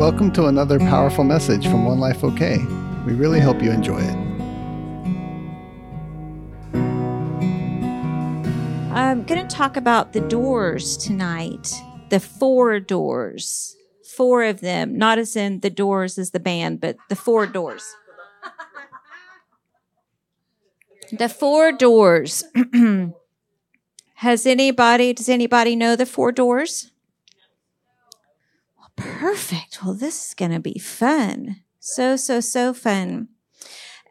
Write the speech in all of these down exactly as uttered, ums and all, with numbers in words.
Welcome to another powerful message from One Life OK. We really hope you enjoy it. I'm going to talk about the doors tonight, the four doors, four of them, not as in the Doors as the band, but the four doors. The four doors. Has anybody, does anybody know the four doors? Well, perfect. Well, this is going to be fun. So, so, so fun.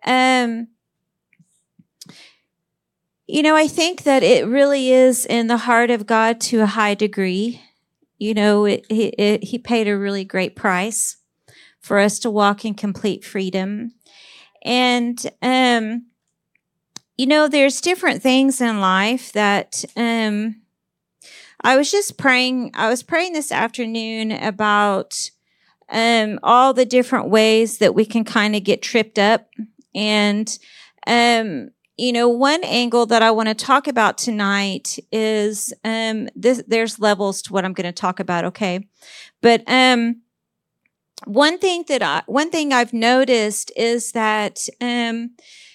Um, you know, I think that it really is in the heart of God to a high degree. You know, it, it, it, he paid a really great price for us to walk in complete freedom. And, um, you know, there's different things in life that um, I was just praying. I was praying this afternoon about um, all the different ways that we can kind of get tripped up. And, um, you know, one angle that I want to talk about tonight is um, this, there's levels to what I'm going to talk about. Okay. But um, one thing that I, one thing I've noticed is that, um,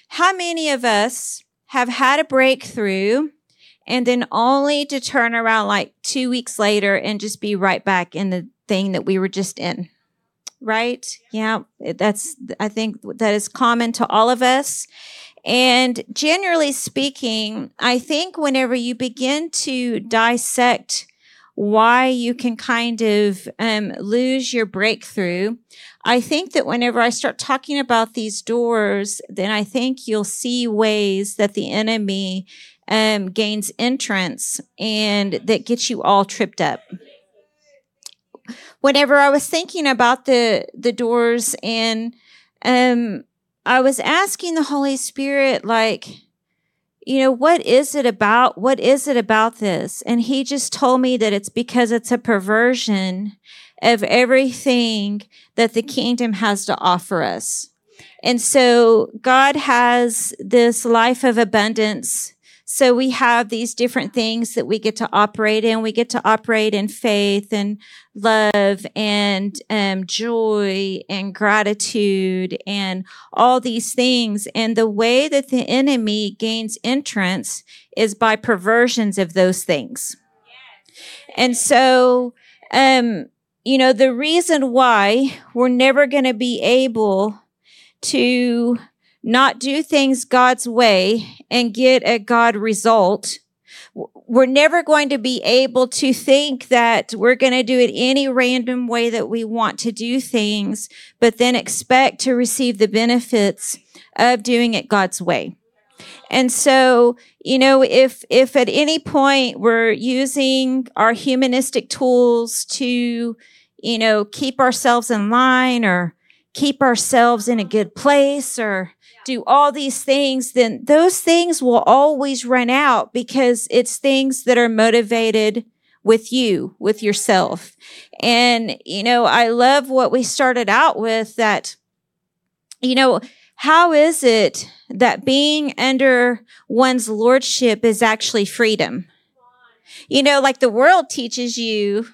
how many of us have had a breakthrough and then only to turn around like two weeks later and just be right back in the thing that we were just in, right? Yeah, that's, I think that is common to all of us. And generally speaking, I think whenever you begin to dissect why you can kind of um, lose your breakthrough, I think that whenever I start talking about these doors, then I think you'll see ways that the enemy um, gains entrance and that gets you all tripped up. Whenever I was thinking about the, the doors and um, I was asking the Holy Spirit, like, you know, what is it about? What is it about this? And he just told me that it's because it's a perversion of everything that the kingdom has to offer us. And so God has this life of abundance. So we have these different things that we get to operate in. We get to operate in faith and love and um, joy and gratitude and all these things. And the way that the enemy gains entrance is by perversions of those things. And so, um, you know, the reason why we're never going to be able to not do things God's way and get a God result. We're never going to be able to think that we're going to do it any random way that we want to do things, but then expect to receive the benefits of doing it God's way. And so, you know, if if at any point we're using our humanistic tools to, you know, keep ourselves in line or keep ourselves in a good place or do all these things, then those things will always run out because it's things that are motivated with you, with yourself. And, you know, I love what we started out with that, you know, how is it that being under one's lordship is actually freedom? You know, like the world teaches you,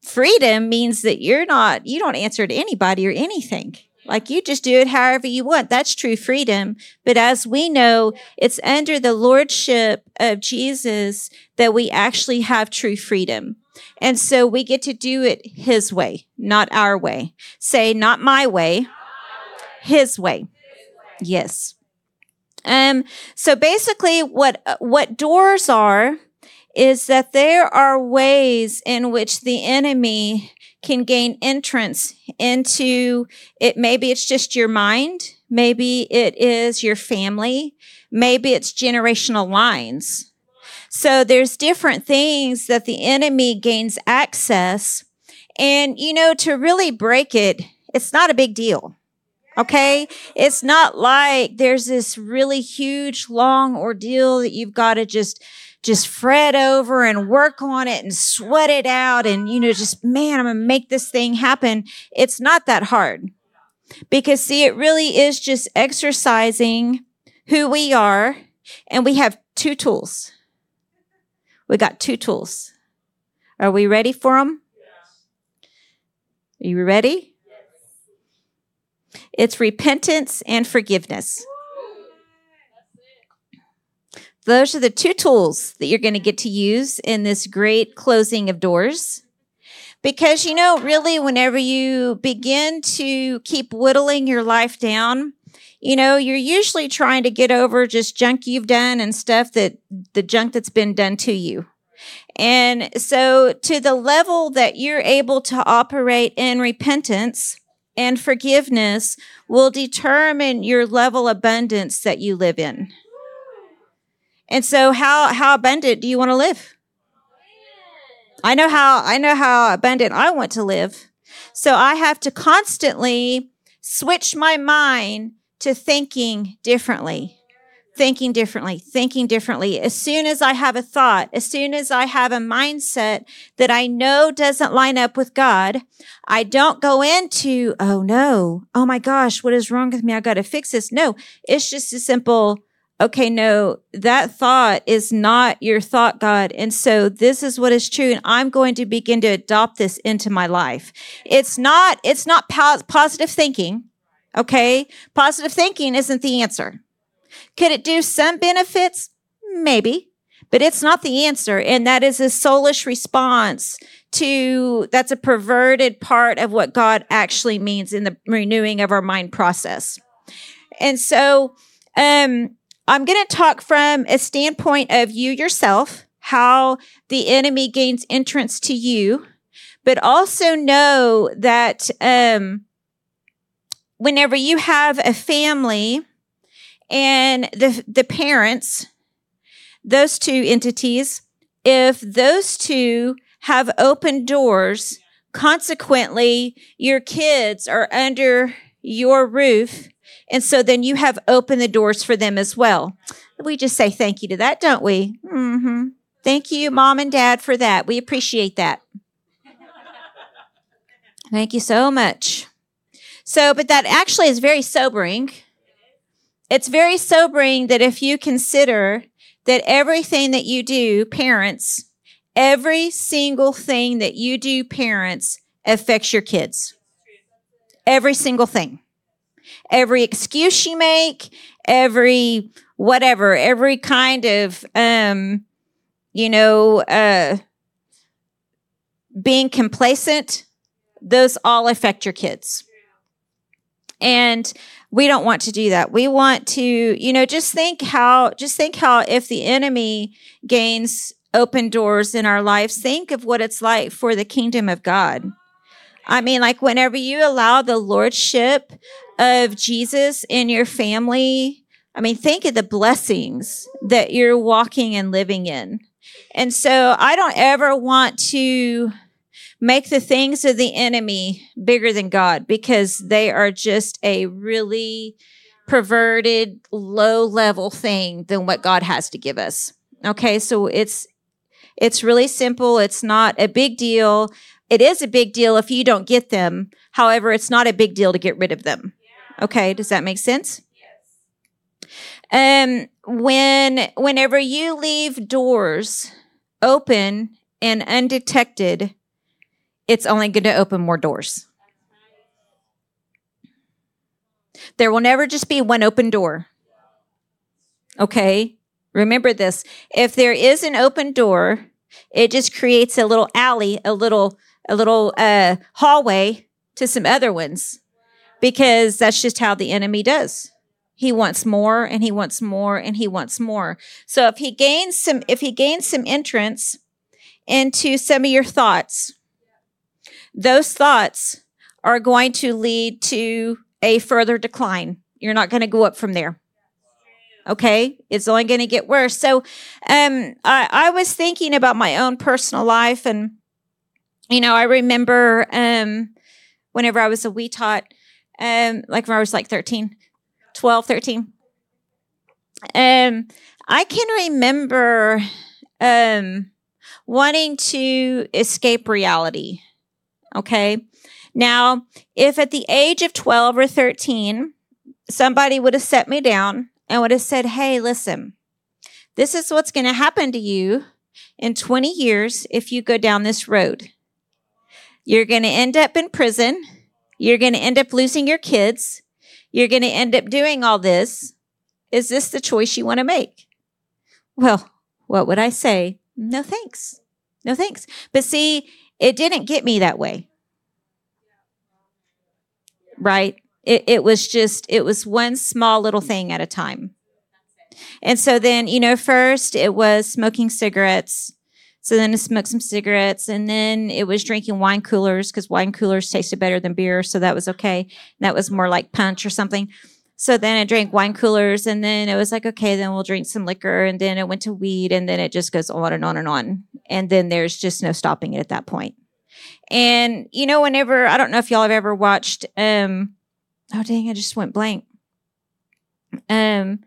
freedom means that you're not, you don't answer to anybody or anything. Like you just do it however you want. That's true freedom. But as we know, it's under the lordship of Jesus that we actually have true freedom. And so we get to do it his way, not our way. Say, not my way, his way. Yes. Um, so basically what, what doors are, is that there are ways in which the enemy can gain entrance into it. Maybe it's just your mind. Maybe it is your family. Maybe it's generational lines. So there's different things that the enemy gains access. And, you know, to really break it, it's not a big deal. Okay. It's not like there's this really huge, long ordeal that you've got to just Just fret over and work on it and sweat it out. And, you know, just, man, I'm going to make this thing happen. It's not that hard because, see, it really is just exercising who we are. And we have two tools. We got two tools. Are we ready for them? Yes. Are you ready? Yes. It's repentance and forgiveness. Those are the two tools that you're going to get to use in this great closing of doors. Because, you know, really, whenever you begin to keep whittling your life down, you know, you're usually trying to get over just junk you've done and stuff that the junk that's been done to you. And so to the level that you're able to operate in repentance and forgiveness will determine your level of abundance that you live in. And so how, how abundant do you want to live? I know how, I know how abundant I want to live. So I have to constantly switch my mind to thinking differently, thinking differently, thinking differently. As soon as I have a thought, as soon as I have a mindset that I know doesn't line up with God, I don't go into, oh no, oh my gosh, what is wrong with me? I got to fix this. No, it's just a simple, okay, no, that thought is not your thought, God. And so this is what is true. And I'm going to begin to adopt this into my life. It's not, it's not po- positive thinking. Okay. Positive thinking isn't the answer. Could it do some benefits? Maybe, but it's not the answer. And that is a soulish response to, that's a perverted part of what God actually means in the renewing of our mind process. And so, um, I'm going to talk from a standpoint of you yourself, how the enemy gains entrance to you, but also know that um, whenever you have a family and the the parents, those two entities, if those two have open doors, consequently, your kids are under your roof. And so then you have opened the doors for them as well. We just say thank you to that, don't we? Mm-hmm. Thank you, Mom and Dad, for that. We appreciate that. Thank you so much. So, but that actually is very sobering. It's very sobering that if you consider that everything that you do, parents, every single thing that you do, parents, affects your kids. Every single thing. Every excuse you make, every whatever, every kind of, um, you know, uh, being complacent, those all affect your kids. And we don't want to do that. We want to, you know, just think how, just think how if the enemy gains open doors in our lives, think of what it's like for the kingdom of God. I mean, like whenever you allow the lordship of Jesus in your family, I mean, think of the blessings that you're walking and living in. And so I don't ever want to make the things of the enemy bigger than God, because they are just a really perverted, low-level thing than what God has to give us. Okay, so it's it's really simple. It's not a big deal. It is a big deal if you don't get them. However, it's not a big deal to get rid of them. Okay, does that make sense? Yes. Um, when, whenever you leave doors open and undetected, it's only going to open more doors. There will never just be one open door. Okay, remember this. If there is an open door, it just creates a little alley, a little a little uh, hallway to some other ones, because that's just how the enemy does. He wants more, and he wants more, and he wants more. So if he gains some, if he gains some entrance into some of your thoughts, those thoughts are going to lead to a further decline. You're not going to go up from there. Okay, it's only going to get worse. So, um, I, I was thinking about my own personal life, and you know, I remember um, whenever I was a wee tot, um, like when I was like thirteen, twelve, thirteen, um, I can remember um, wanting to escape reality. Okay, now if at the age of twelve or thirteen, somebody would have set me down and would have said, hey, listen, this is what's going to happen to you in twenty years if you go down this road. You're going to end up in prison. You're going to end up losing your kids. You're going to end up doing all this. Is this the choice you want to make? Well, what would I say? No, thanks. No, thanks. But see, it didn't get me that way. Right? It, it was just, it was one small little thing at a time. And so then, you know, first it was smoking cigarettes. So then I smoked some cigarettes, and then it was drinking wine coolers because wine coolers tasted better than beer. So that was okay. And that was more like punch or something. So then I drank wine coolers, and then it was like, okay, then we'll drink some liquor. And then it went to weed, and then it just goes on and on and on. And then there's just no stopping it at that point. And, you know, whenever, I don't know if y'all have ever watched, um, oh, dang, I just went blank. Um,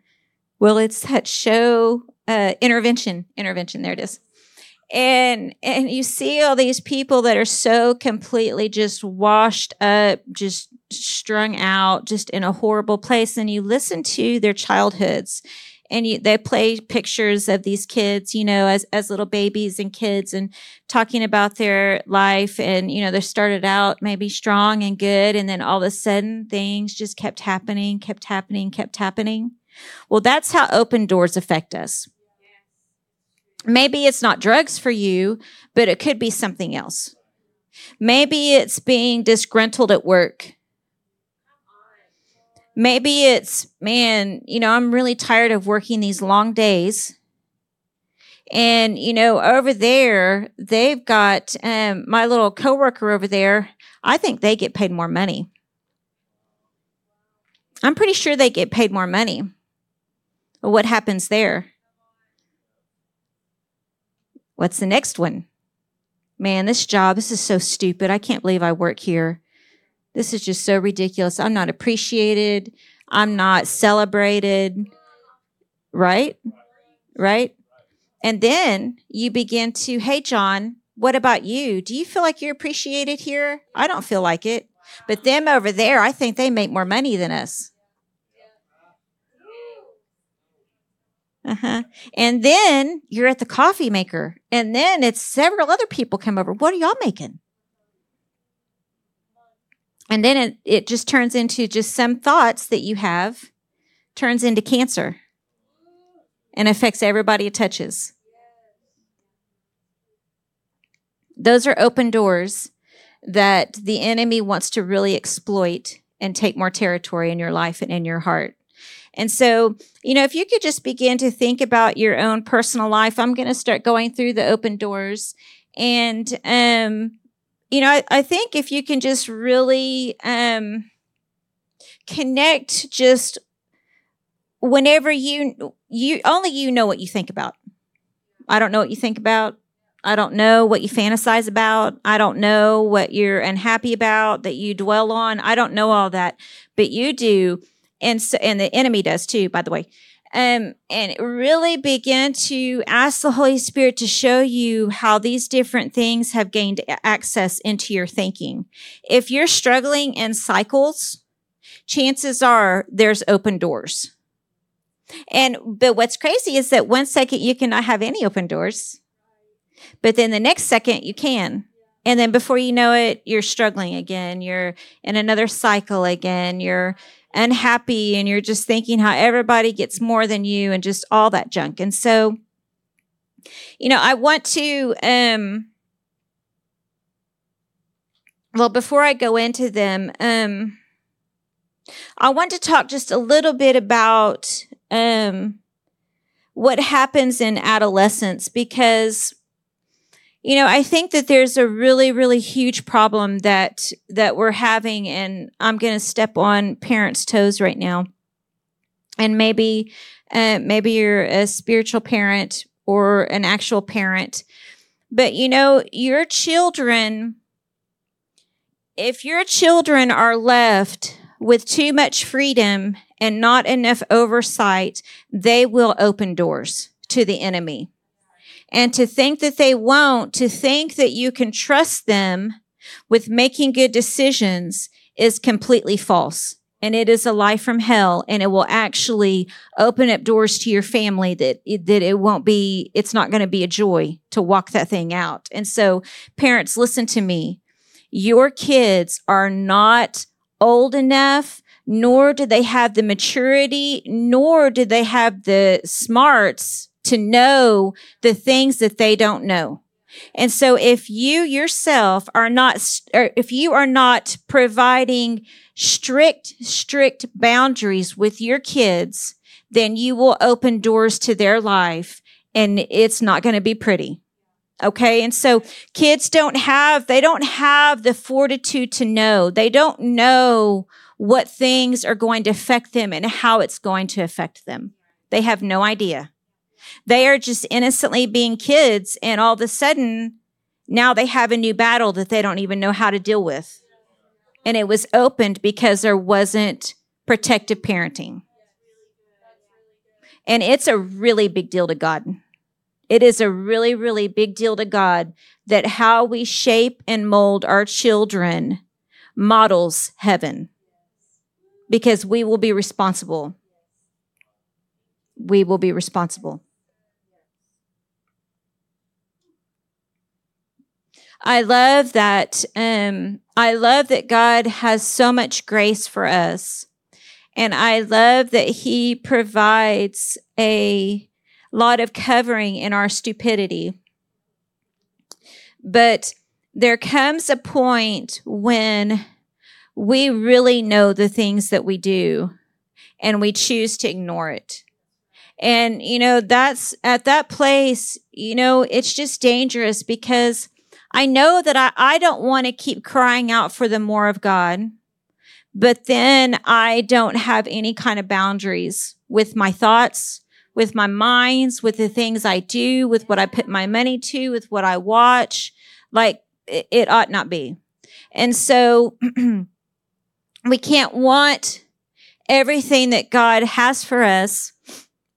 well, it's that show, uh, Intervention. Intervention, there it is. And and you see all these people that are so completely just washed up, just strung out, just in a horrible place. And you listen to their childhoods, and you, they play pictures of these kids, you know, as as little babies and kids, and talking about their life. And you know, they started out maybe strong and good, and then all of a sudden things just kept happening, kept happening, kept happening. Well, that's how open doors affect us. Maybe it's not drugs for you, but it could be something else. Maybe it's being disgruntled at work. Maybe it's, man, you know, I'm really tired of working these long days. And, you know, over there, they've got um, my little coworker over there. I think they get paid more money. I'm pretty sure they get paid more money. What happens there? What's the next one? Man, this job, this is so stupid. I can't believe I work here. This is just so ridiculous. I'm not appreciated. I'm not celebrated. Right? Right? And then you begin to, hey, John, what about you? Do you feel like you're appreciated here? I don't feel like it. But them over there, I think they make more money than us. Uh-huh. And then you're at the coffee maker, and then it's several other people come over. What are y'all making? And then it, it just turns into just some thoughts that you have turns into cancer and affects everybody it touches. Those are open doors that the enemy wants to really exploit and take more territory in your life and in your heart. And so, you know, if you could just begin to think about your own personal life, I'm going to start going through the open doors. And, um, you know, I, I think if you can just really um, connect just whenever you, you, only you know what you think about. I don't know what you think about. I don't know what you fantasize about. I don't know what you're unhappy about, that you dwell on. I don't know all that, but you do. And so, and the enemy does too, by the way. Um, and really begin to ask the Holy Spirit to show you how these different things have gained access into your thinking. If you're struggling in cycles, chances are there's open doors. And, but what's crazy is that one second you cannot have any open doors, but then the next second you can. And then before you know it, you're struggling again. You're in another cycle again. You're unhappy, and you're just thinking how everybody gets more than you and just all that junk. And so, you know, I want to, um, well, before I go into them, um, I want to talk just a little bit about um, what happens in adolescence, because you know, I think that there's a really, really huge problem that that we're having, and I'm going to step on parents' toes right now. And maybe, uh, maybe you're a spiritual parent or an actual parent, but you know, your children, if your children are left with too much freedom and not enough oversight, they will open doors to the enemy. And to think that they won't, to think that you can trust them with making good decisions is completely false. And it is a lie from hell. And it will actually open up doors to your family that, that it won't be, it's not going to be a joy to walk that thing out. And so parents, listen to me. your kids are not old enough, nor do they have the maturity, nor do they have the smarts to know the things that they don't know. And so if you yourself are not, or if you are not providing strict, strict boundaries with your kids, then you will open doors to their life and it's not going to be pretty. Okay. And so kids don't have, they don't have the fortitude to know. They don't know what things are going to affect them and how it's going to affect them. They have no idea. They are just innocently being kids, and all of a sudden, now they have a new battle that they don't even know how to deal with. And it was opened because there wasn't protective parenting. And it's a really big deal to God. It is a really, really big deal to God that how we shape and mold our children models heaven, because we will be responsible. We will be responsible. I love that. Um, I love that God has so much grace for us. And I love that he provides a lot of covering in our stupidity. But there comes a point when we really know the things that we do and we choose to ignore it. And, you know, that's at that place, you know, it's just dangerous, because I know that I, I don't want to keep crying out for the more of God, but then I don't have any kind of boundaries with my thoughts, with my minds, with the things I do, with what I put my money to, with what I watch. Like, it, it ought not be. And so we can't want everything that God has for us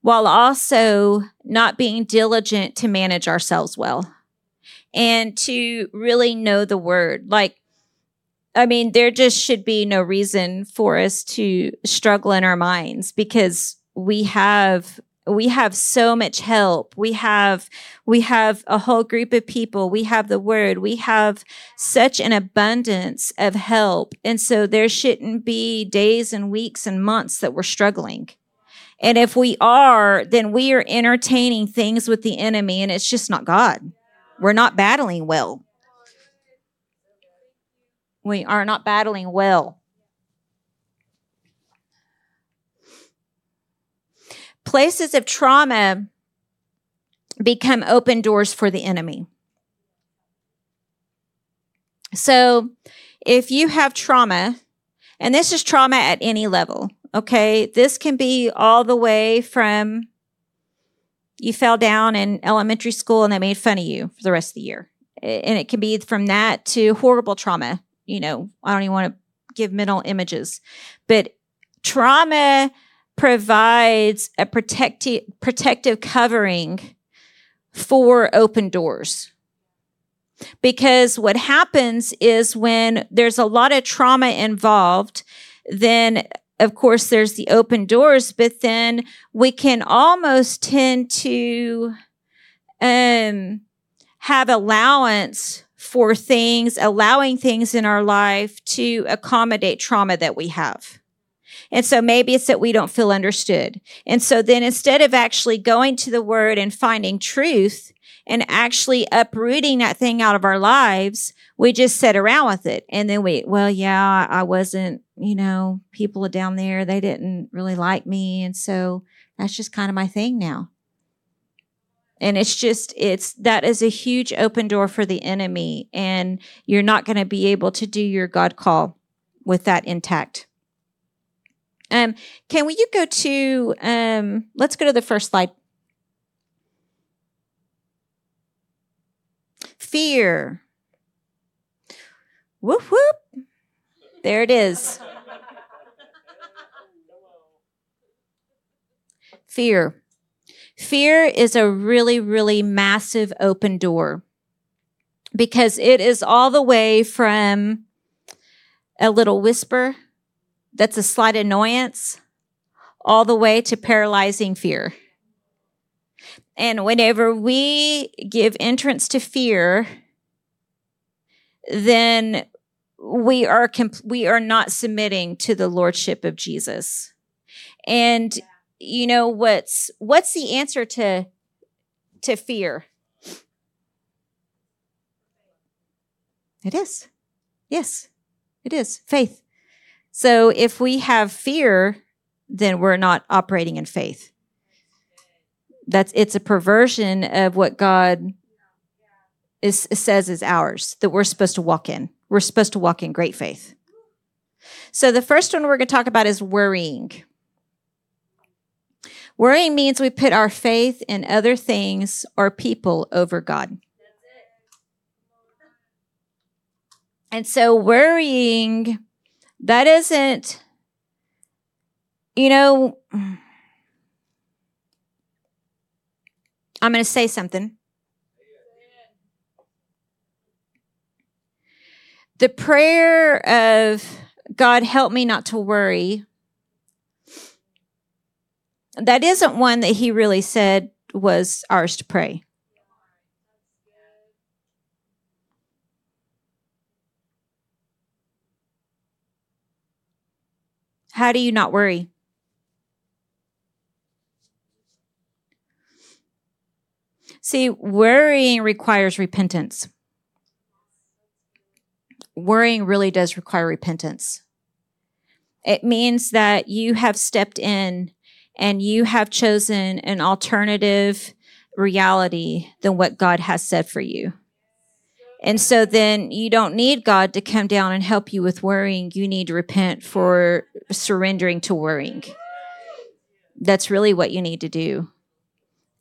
while also not being diligent to manage ourselves well and to really know the word. Like, I mean, there just should be no reason for us to struggle in our minds, because we have we have so much help. We have we have a whole group of people. We have the word. We have such an abundance of help. And so there shouldn't be days and weeks and months that we're struggling. And if we are, then we are entertaining things with the enemy, and it's just not God. We're not battling well. We are not battling well. Places of trauma become open doors for the enemy. So if you have trauma, and this is trauma at any level, okay? This can be all the way from you fell down in elementary school and they made fun of you for the rest of the year. And it can be from that to horrible trauma. You know, I don't even want to give mental images. But trauma provides a protective protective covering for open doors. Because what happens is when there's a lot of trauma involved, then of course there's the open doors, but then we can almost tend to um, have allowance for things, allowing things in our life to accommodate trauma that we have. And so maybe it's that we don't feel understood. And so then instead of actually going to the word and finding truth, and actually uprooting that thing out of our lives, we just sit around with it. And then we, well, yeah, I wasn't, you know, people down there, they didn't really like me. And so that's just kind of my thing now. And it's just, it's, that is a huge open door for the enemy. And you're not going to be able to do your God call with that intact. Um, can we, you go to, um, let's go to the first slide. Fear. Whoop, whoop. There it is. Fear. Fear is a really, really massive open door, because it is all the way from a little whisper that's a slight annoyance all the way to paralyzing fear. And whenever we give entrance to fear, then we are comp- we are not submitting to the lordship of Jesus. And you know what's what's the answer to to fear? It is. Yes, it is. Faith. So if we have fear, then we're not operating in faith. That's it's a perversion of what God is, says is ours, that we're supposed to walk in. We're supposed to walk in great faith. So the first one we're going to talk about is worrying. Worrying means we put our faith in other things or people over God. And so worrying, that isn't, you know, I'm going to say something. The prayer of God, help me not to worry, that isn't one that he really said was ours to pray. How do you not worry? See, worrying requires repentance. Worrying really does require repentance. It means that you have stepped in and you have chosen an alternative reality than what God has said for you. And so then you don't need God to come down and help you with worrying. You need to repent for surrendering to worrying. That's really what you need to do.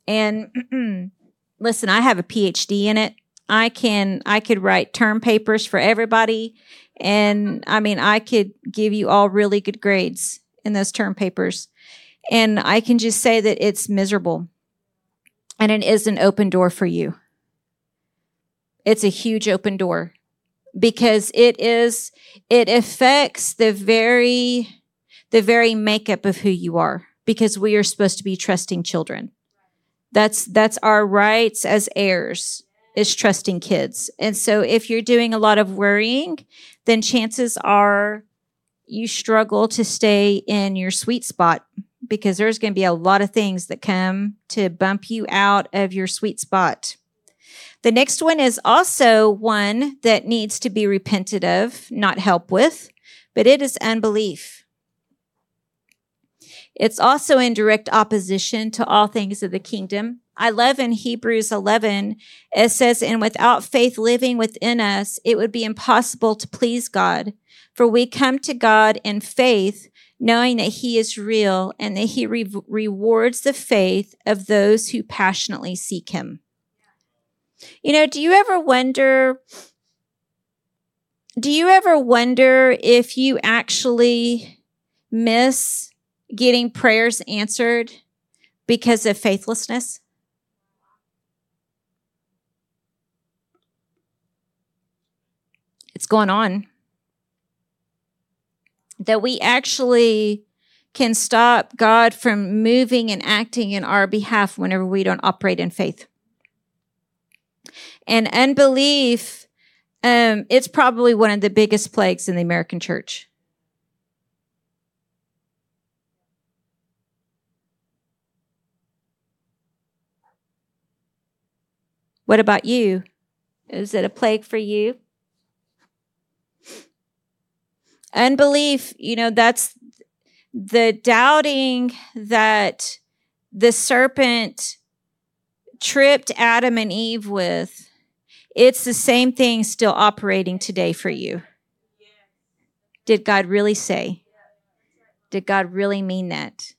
And listen, I have a P H D in it. I can, I could write term papers for everybody. And I mean, I could give you all really good grades in those term papers. And I can just say that it's miserable. And it is an open door for you. It's a huge open door because it is, it affects the very, the very makeup of who you are, because we are supposed to be trusting children. That's, that's our rights as heirs, is trusting kids. And so if you're doing a lot of worrying, then chances are you struggle to stay in your sweet spot, because there's going to be a lot of things that come to bump you out of your sweet spot. The next one is also one that needs to be repented of, not help with, but it is unbelief. It's also in direct opposition to all things of the kingdom. I love in Hebrews eleven, it says, and without faith living within us, it would be impossible to please God. For we come to God in faith, knowing that he is real and that he re- rewards the faith of those who passionately seek him. You know, do you ever wonder, do you ever wonder if you actually miss getting prayers answered because of faithlessness? It's going on. That we actually can stop God from moving and acting in our behalf whenever we don't operate in faith. And unbelief, um, it's probably one of the biggest plagues in the American church. What about you? Is it a plague for you? Unbelief, you know, that's the doubting that the serpent tripped Adam and Eve with. It's the same thing still operating today for you. Did God really say? Did God really mean that?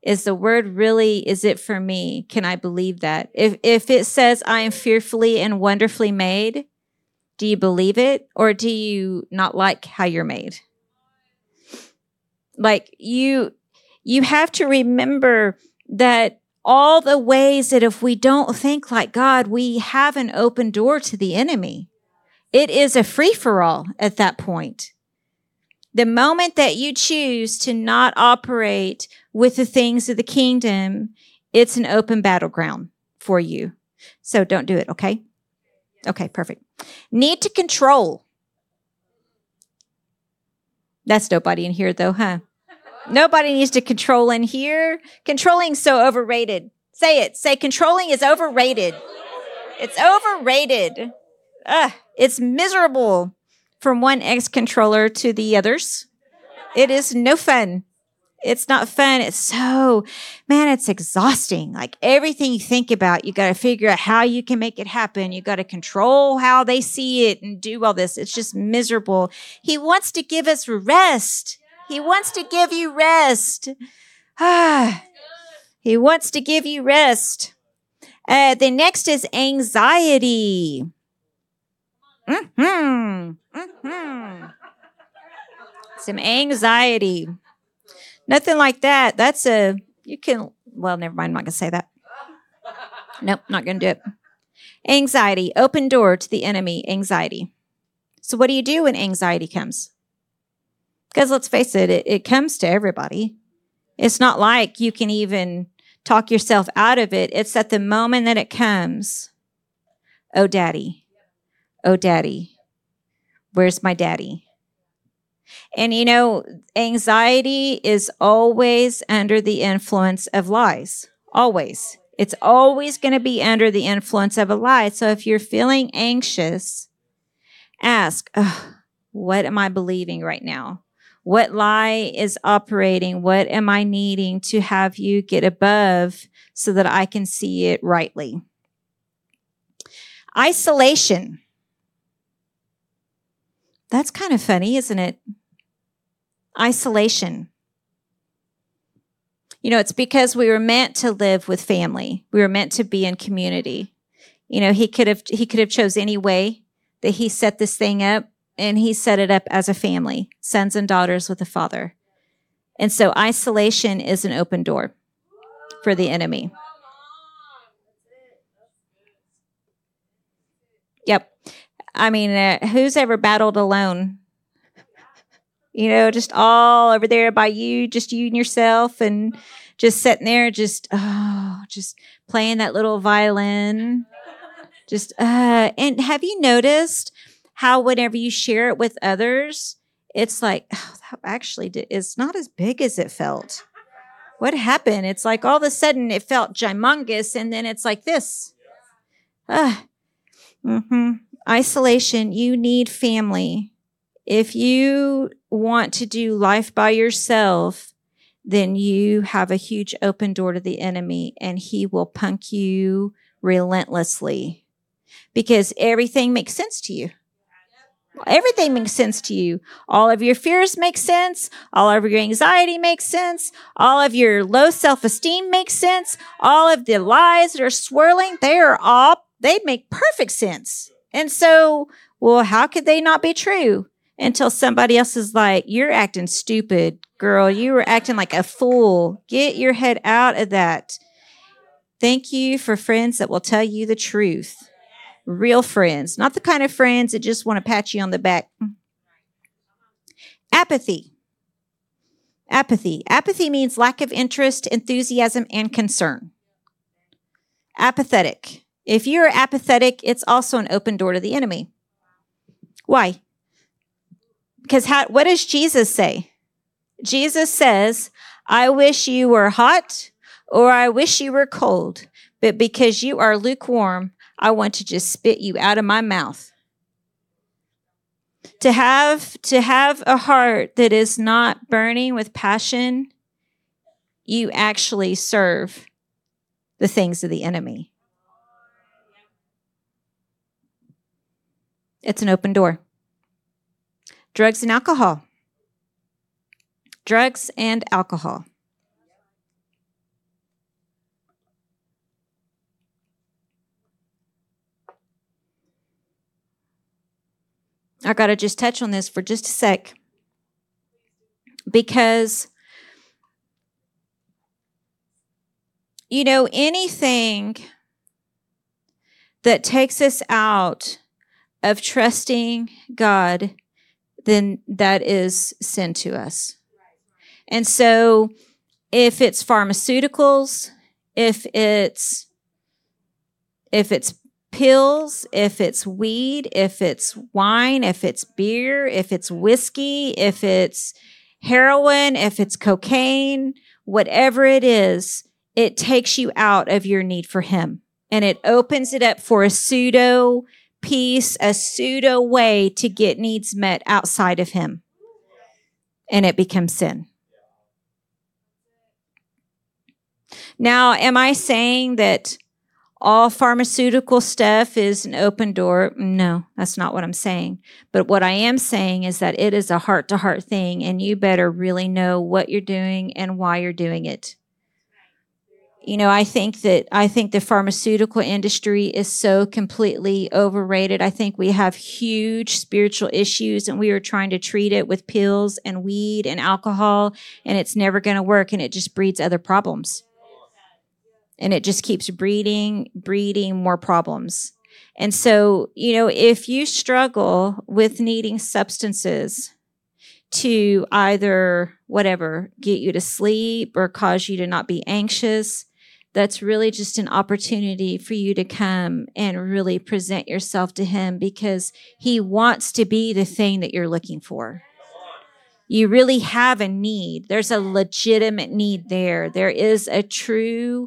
Is the word really, is it for me? Can I believe that? If if it says I am fearfully and wonderfully made, do you believe it, or do you not like how you're made? Like you you have to remember that all the ways that if we don't think like God, we have an open door to the enemy. It is a free-for-all at that point. The moment that you choose to not operate with the things of the kingdom, it's an open battleground for you. So don't do it, okay? Okay, perfect. Need to control. That's nobody in here though, huh? Nobody needs to control in here. Controlling's so overrated. Say it. Say controlling is overrated. It's overrated. Ugh, it's miserable from one ex-controller to the others. It is no fun. It's not fun. It's so, man, it's exhausting. Like everything you think about, you got to figure out how you can make it happen. You got to control how they see it and do all this. It's just miserable. He wants to give us rest. He wants to give you rest. Ah, he wants to give you rest. Uh, the next is anxiety. Mm-hmm. Mm-hmm. Some anxiety. Nothing like that. That's a, you can, well, never mind. I'm not going to say that. Nope, not going to do it. Anxiety, open door to the enemy, anxiety. So what do you do when anxiety comes? Because let's face it, it, it comes to everybody. It's not like you can even talk yourself out of it. It's at the moment that it comes. Oh, daddy. Oh, daddy. Where's my daddy? And, you know, anxiety is always under the influence of lies. Always. It's always going to be under the influence of a lie. So if you're feeling anxious, ask, oh, what am I believing right now? What lie is operating? What am I needing to have you get above so that I can see it rightly? Isolation. That's kind of funny, isn't it? Isolation. You know, it's because we were meant to live with family. We were meant to be in community. You know, he could have he could have chose any way that he set this thing up, and he set it up as a family, sons and daughters with a father. And so isolation is an open door for the enemy. Yep. I mean, uh, who's ever battled alone? You know, just all over there by you, just you and yourself, and just sitting there, just, oh, just playing that little violin. Just, uh, and have you noticed how whenever you share it with others, it's like, oh, that actually did, it's not as big as it felt. What happened? It's like all of a sudden it felt humongous, and then it's like this. Uh, mm-hmm. Isolation, you need family. If you want to do life by yourself, then you have a huge open door to the enemy, and he will punk you relentlessly because everything makes sense to you. Everything makes sense to you. All of your fears make sense. All of your anxiety makes sense. All of your low self-esteem makes sense. All of the lies that are swirling, they are all, they make perfect sense. And so, well, how could they not be true? Until somebody else is like, you're acting stupid, girl. You were acting like a fool. Get your head out of that. Thank you for friends that will tell you the truth. Real friends, not the kind of friends that just want to pat you on the back. Apathy. Apathy. Apathy means lack of interest, enthusiasm, and concern. Apathetic. If you're apathetic, it's also an open door to the enemy. Why? Because how, what does Jesus say? Jesus says, I wish you were hot, or I wish you were cold, but because you are lukewarm, I want to just spit you out of my mouth. To have, to have a heart that is not burning with passion, you actually serve the things of the enemy. It's an open door. Drugs and alcohol. Drugs and alcohol. I got to just touch on this for just a sec, because, you know, anything that takes us out of trusting God, then that is sin to us. And so if it's pharmaceuticals, if it's if it's pills, if it's weed, if it's wine, if it's beer, if it's whiskey, if it's heroin, if it's cocaine, whatever it is, it takes you out of your need for him. And it opens it up for a pseudo peace, a pseudo way to get needs met outside of him. And it becomes sin. Now, am I saying that all pharmaceutical stuff is an open door? No, that's not what I'm saying. But what I am saying is that it is a heart-to-heart thing, and you better really know what you're doing and why you're doing it. You know, I think that I think the pharmaceutical industry is so completely overrated. I think we have huge spiritual issues, and we are trying to treat it with pills and weed and alcohol, and it's never going to work, and it just breeds other problems. And it just keeps breeding, breeding more problems. And so, you know, if you struggle with needing substances to either, whatever, get you to sleep or cause you to not be anxious, that's really just an opportunity for you to come and really present yourself to him, because he wants to be the thing that you're looking for. You really have a need. There's a legitimate need there. There is a true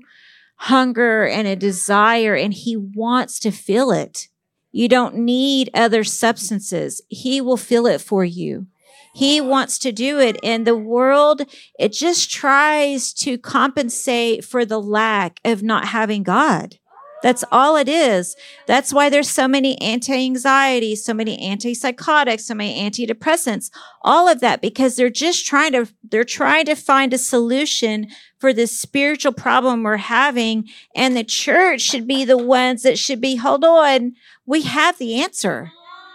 hunger and a desire, and he wants to fill it. You don't need other substances. He will fill it for you. He wants to do it. And the world, it just tries to compensate for the lack of not having God. That's all it is. That's why there's so many anti-anxiety, so many antipsychotics, so many antidepressants, all of that, because they're just trying to, they're trying to find a solution for this spiritual problem we're having. And the church should be the ones that should be, hold on, we have the answer.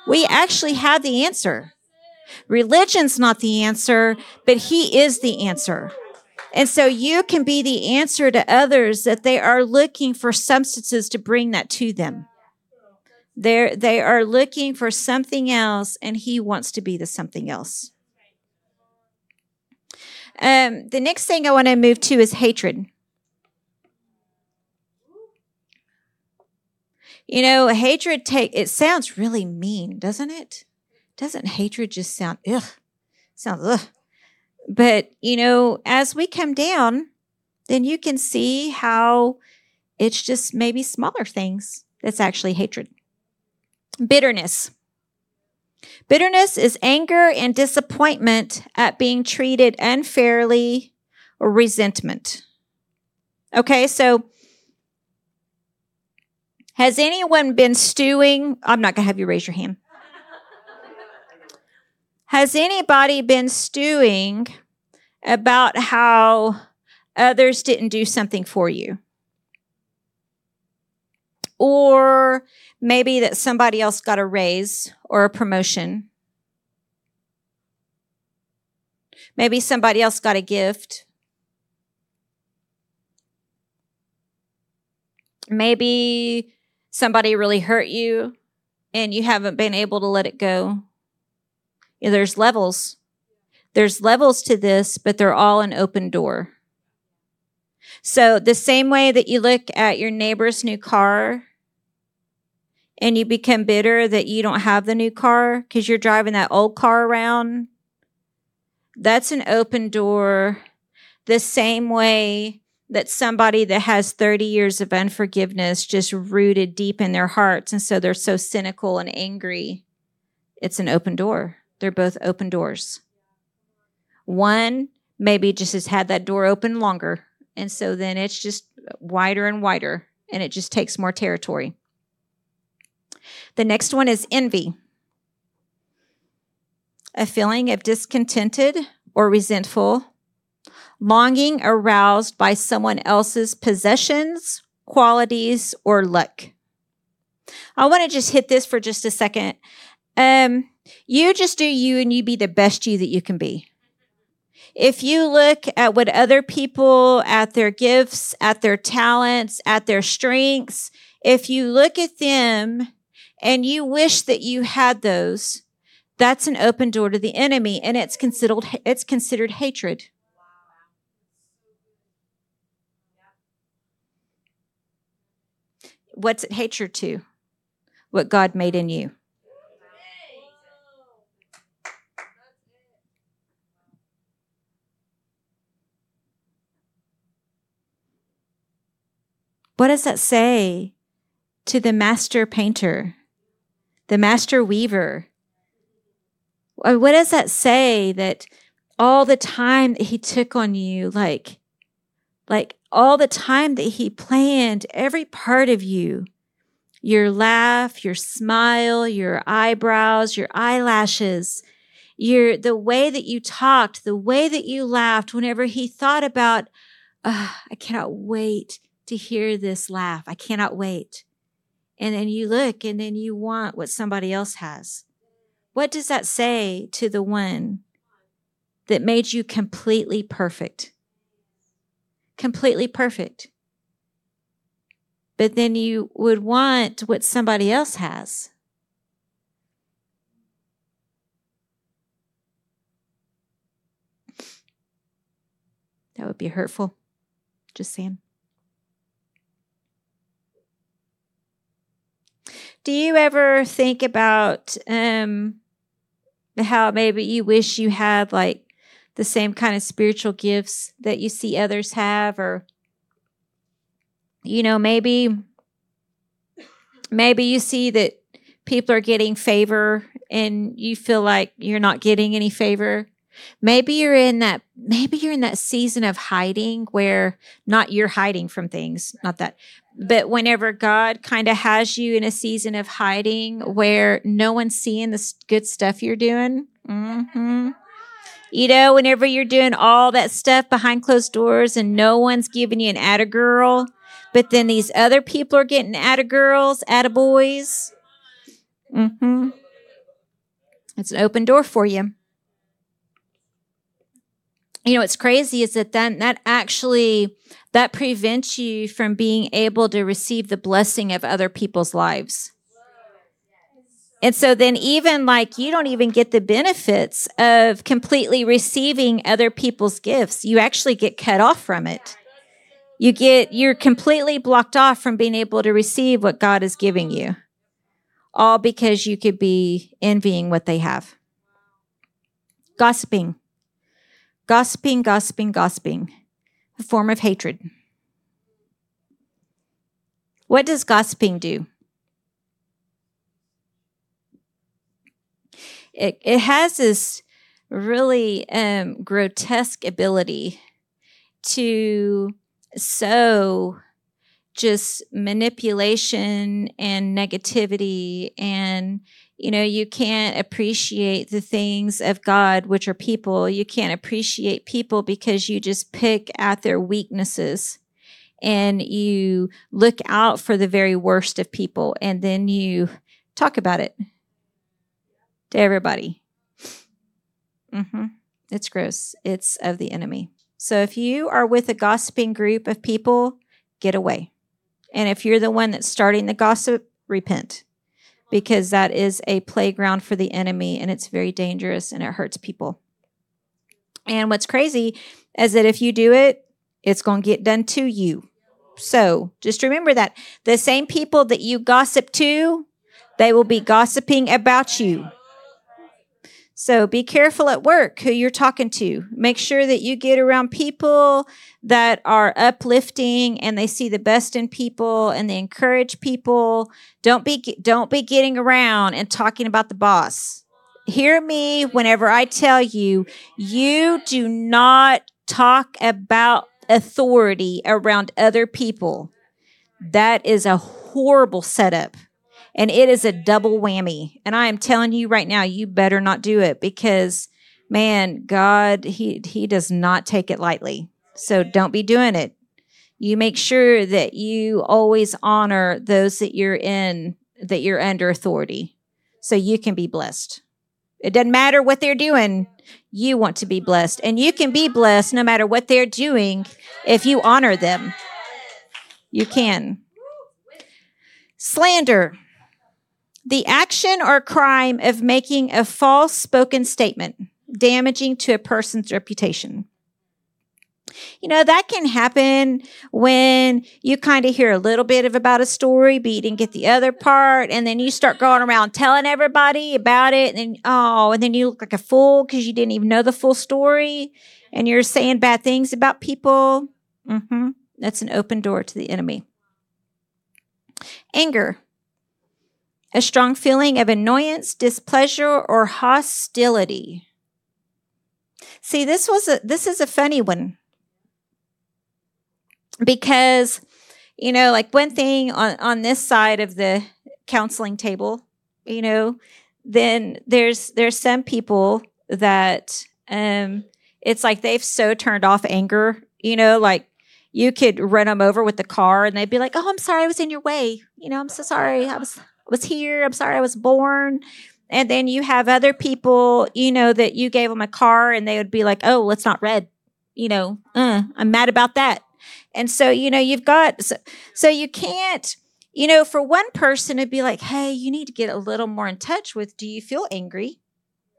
We actually have the answer. Religion's not the answer, but he is the answer. And so you can be the answer to others that they are looking for substances to bring that to them. They're, they are looking for something else, and he wants to be the something else. Um, the next thing I want to move to is hatred. You know, hatred, take, it sounds really mean, doesn't it? Doesn't hatred just sound, ugh, sounds ugh. But, you know, as we come down, then you can see how it's just maybe smaller things that's actually hatred. Bitterness. Bitterness is anger and disappointment at being treated unfairly or resentment. Okay, so has anyone been stewing? I'm not going to have you raise your hand. Has anybody been stewing about how others didn't do something for you? Or maybe that somebody else got a raise or a promotion. Maybe somebody else got a gift. Maybe somebody really hurt you and you haven't been able to let it go. There's levels. There's levels to this, but they're all an open door. So the same way that you look at your neighbor's new car and you become bitter that you don't have the new car because you're driving that old car around, that's an open door. The same way that somebody that has thirty years of unforgiveness just rooted deep in their hearts, and so they're so cynical and angry, it's an open door. They're both open doors. One maybe just has had that door open longer. And so then it's just wider and wider, and it just takes more territory. The next one is envy. A feeling of discontented or resentful, longing aroused by someone else's possessions, qualities, or luck. I want to just hit this for just a second. Um, You just do you, and you be the best you that you can be. If you look at what other people, at their gifts, at their talents, at their strengths, if you look at them and you wish that you had those, that's an open door to the enemy, and it's considered, it's considered hatred. What's it hatred to? what God made in you. What does that say to the master painter, the master weaver? What does that say that all the time that he took on you, like, like all the time that he planned every part of you, your laugh, your smile, your eyebrows, your eyelashes, your the way that you talked, the way that you laughed, whenever he thought about, oh, I cannot wait to hear this laugh. I cannot wait. And then you look and then you want what somebody else has. What does that say to the one that made you completely perfect? Completely perfect. But then you would want what somebody else has. That would be hurtful. Just saying. Do you ever think about um, how maybe you wish you had like the same kind of spiritual gifts that you see others have? Or, you know, maybe, maybe you see that people are getting favor and you feel like you're not getting any favor. Maybe you're in that, maybe you're in that season of hiding where not you're hiding from things, not that, but whenever God kind of has you in a season of hiding where no one's seeing the good stuff you're doing, mm-hmm. You know, whenever you're doing all that stuff behind closed doors and no one's giving you an atta girl, but then these other people are getting atta girls, atta boys. Mm-hmm. It's an open door for you. You know, what's crazy is that then that actually, that prevents you from being able to receive the blessing of other people's lives. And so then even like, you don't even get the benefits of completely receiving other people's gifts. You actually get cut off from it. You get, you're completely blocked off from being able to receive what God is giving you. All because you could be envying what they have. Gossiping. Gossiping, gossiping, gossiping, a form of hatred. What does gossiping do? It it has this really um, grotesque ability to sow just manipulation and negativity, and you know, you can't appreciate the things of God, which are people. You can't appreciate people because you just pick at their weaknesses and you look out for the very worst of people. And then you talk about it to everybody. Mm-hmm. It's gross. It's of the enemy. So if you are with a gossiping group of people, get away. And if you're the one that's starting the gossip, repent. Because that is a playground for the enemy, and it's very dangerous, and it hurts people. And what's crazy is that if you do it, it's going to get done to you. So just remember that. The same people that you gossip to, they will be gossiping about you. So be careful at work who you're talking to. Make sure that you get around people that are uplifting and they see the best in people and they encourage people. Don't be don't be getting around and talking about the boss. Hear me whenever I tell you, you do not talk about authority around other people. That is a horrible setup. And it is a double whammy. And I am telling you right now, you better not do it because, man, God, he, he does not take it lightly. So don't be doing it. You make sure that you always honor those that you're in, that you're under authority, so you can be blessed. It doesn't matter what they're doing. You want to be blessed. And you can be blessed no matter what they're doing if you honor them. You can. Slander. The action or crime of making a false spoken statement damaging to a person's reputation. You know, that can happen when you kind of hear a little bit of about a story, but you didn't get the other part. And then you start going around telling everybody about it. And then, oh, and then you look like a fool because you didn't even know the full story. And you're saying bad things about people. Mm-hmm. That's an open door to the enemy. Anger. A strong feeling of annoyance, displeasure, or hostility. See, this was a, this is a funny one. Because, you know, like one thing on, on this side of the counseling table, you know, then there's there's some people that um, it's like they've so turned off anger, you know, like you could run them over with the car and they'd be like, oh, I'm sorry, I was in your way. You know, I'm so sorry. I was, I was here. I'm sorry I was born. And then you have other people, you know, that you gave them a car and they would be like, oh, well, it's not red. You know, uh, I'm mad about that. And so, you know, you've got, so, so you can't, you know, for one person it'd be like, hey, you need to get a little more in touch with, do you feel angry?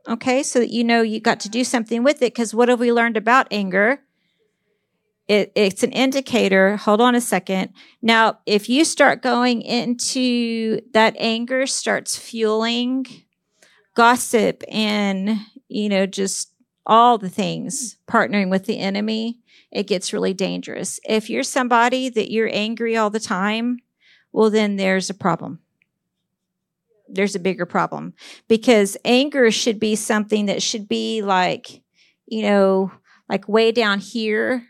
Okay. So that, you know, you got to do something with it. Cause what have we learned about anger? It, it's an indicator. Hold on a second. Now, if you start going into that anger starts fueling gossip and, you know, just all the things partnering with the enemy, it gets really dangerous. If you're somebody that you're angry all the time, well, then there's a problem. There's a bigger problem because anger should be something that should be like, you know, like way down here.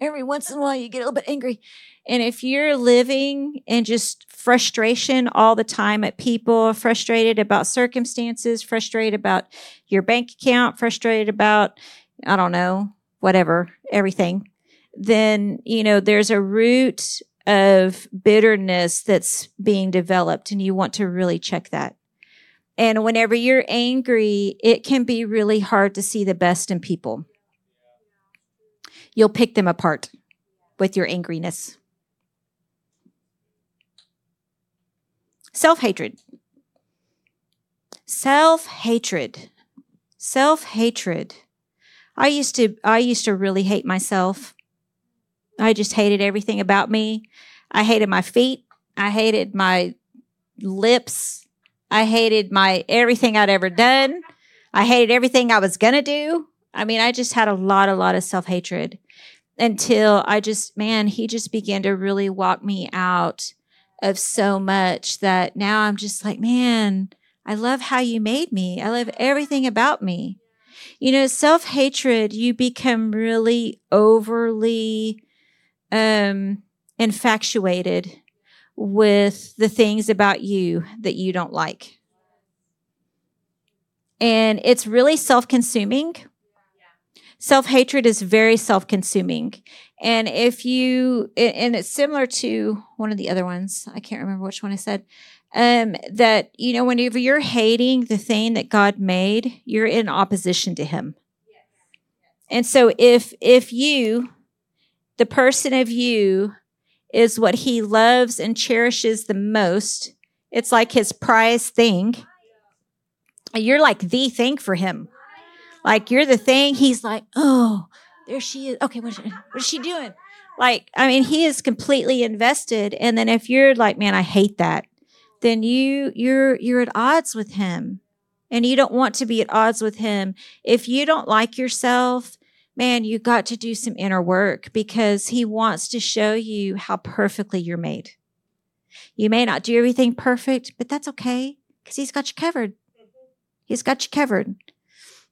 Every once in a while you get a little bit angry. And if you're living in just frustration all the time at people, frustrated about circumstances, frustrated about your bank account, frustrated about, I don't know, whatever, everything, then, you know, there's a root of bitterness that's being developed and you want to really check that. And whenever you're angry, it can be really hard to see the best in people. You'll pick them apart with your angriness. Self-hatred. Self-hatred. Self-hatred. I used to, I used to really hate myself. I just hated everything about me. I hated my feet. I hated my lips. I hated my, everything I'd ever done. I hated everything I was going to do. I mean, I just had a lot, a lot of self-hatred until I just, man, he just began to really walk me out of so much that now I'm just like, man, I love how you made me. I love everything about me. You know, self-hatred, you become really overly um, infatuated with the things about you that you don't like. And it's really self-consuming. Self-hatred is very self-consuming. And if you, and it's similar to one of the other ones, I can't remember which one I said, Um, that, you know, whenever you're hating the thing that God made, you're in opposition to him. And so if, if you, the person of you is what he loves and cherishes the most, it's like his prized thing. You're like the thing for him. Like you're the thing. He's like, oh, there she is. Okay. What is she, what is she doing? Like, I mean, he is completely invested. And then if you're like, man, I hate that, then you, you're, you're at odds with him and you don't want to be at odds with him. If you don't like yourself, man, you got to do some inner work because he wants to show you how perfectly you're made. You may not do everything perfect, but that's okay because he's got you covered. He's got you covered.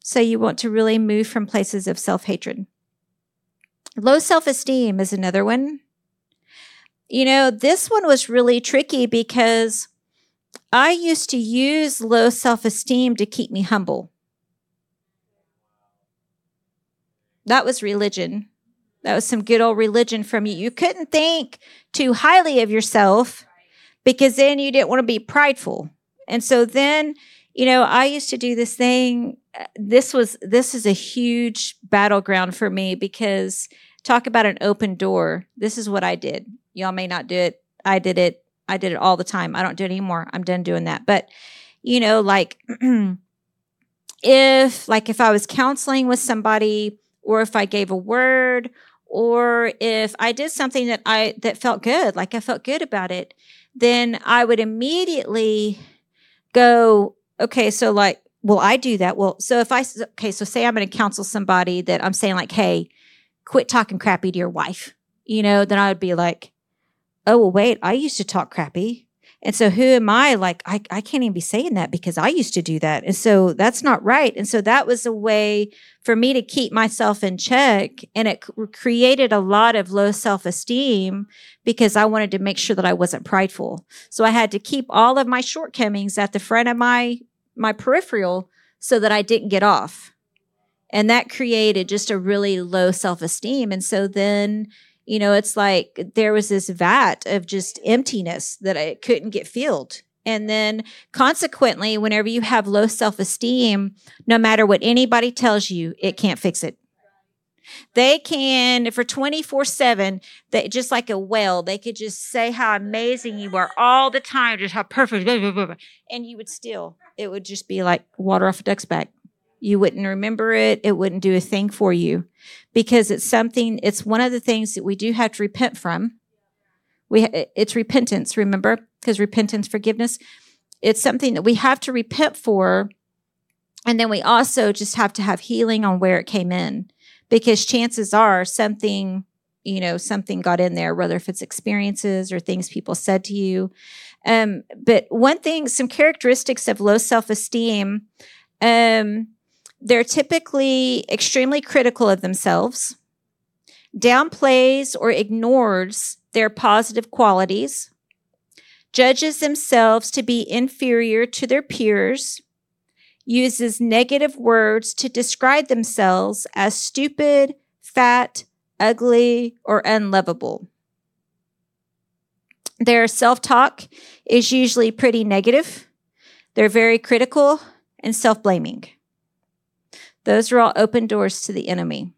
So you want to really move from places of self-hatred. Low self-esteem is another one. You know, this one was really tricky because I used to use low self-esteem to keep me humble. That was religion. That was some good old religion from you. You couldn't think too highly of yourself because then you didn't want to be prideful. And so then, you know, I used to do this thing. This was, this is a huge battleground for me because talk about an open door. This is what I did. Y'all may not do it. I did it. I did it all the time. I don't do it anymore. I'm done doing that. But, you know, like if, like if I was counseling with somebody or if I gave a word, or if I did something that I that felt good, like I felt good about it, then I would immediately go, okay, so like, well, I do that. Well, so if I, okay, so say I'm going to counsel somebody that I'm saying like, hey, quit talking crappy to your wife, you know, then I would be like, oh, well, wait, I used to talk crappy. And so who am I? Like, I, I can't even be saying that because I used to do that. And so that's not right. And so that was a way for me to keep myself in check. And it c- created a lot of low self-esteem because I wanted to make sure that I wasn't prideful. So I had to keep all of my shortcomings at the front of my, my peripheral so that I didn't get off. And that created just a really low self-esteem. And so then, you know, it's like there was this vat of just emptiness that I couldn't get filled. And then consequently, whenever you have low self-esteem, no matter what anybody tells you, it can't fix it. They can, for twenty-four seven, they, just like a whale, they could just say how amazing you are all the time, just how perfect, blah, blah, blah, blah. And you would still, it would just be like water off a duck's back. You wouldn't remember it. It wouldn't do a thing for you because it's something, it's one of the things that we do have to repent from. We, it's repentance, remember? Because repentance, forgiveness, it's something that we have to repent for. And then we also just have to have healing on where it came in because chances are something, you know, something got in there, whether if it's experiences or things people said to you. Um, but one thing, some characteristics of low self-esteem, um, they're typically extremely critical of themselves, downplays or ignores their positive qualities, judges themselves to be inferior to their peers, uses negative words to describe themselves as stupid, fat, ugly, or unlovable. Their self-talk is usually pretty negative. They're very critical and self-blaming. Those are all open doors to the enemy.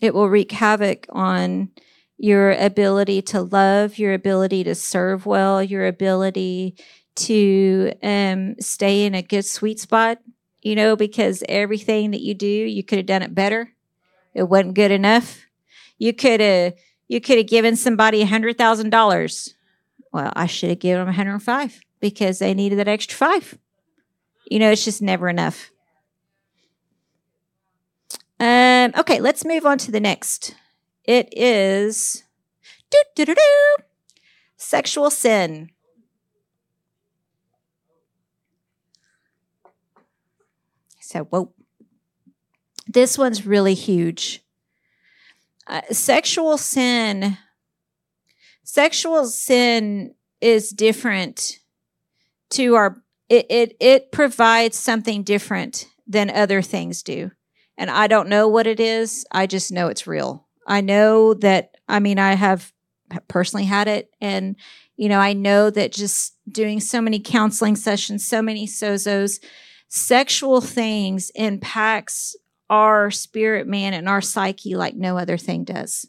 It will wreak havoc on your ability to love, your ability to serve well, your ability to um, stay in a good sweet spot, you know, because everything that you do, you could have done it better. It wasn't good enough. You could have you could have given somebody one hundred thousand dollars. Well, I should have given them one hundred five. Because they needed that extra five. You know, it's just never enough. Um, okay, let's move on to the next. It is doo, doo, doo, doo, sexual sin. So, whoa. This one's really huge. Uh, sexual sin. Sexual sin is different. To our, it, it it provides something different than other things do. And I don't know what it is. I just know it's real. I know that, I mean, I have personally had it. And, you know, I know that just doing so many counseling sessions, so many S O Z Os, sexual things impacts our spirit man and our psyche like no other thing does.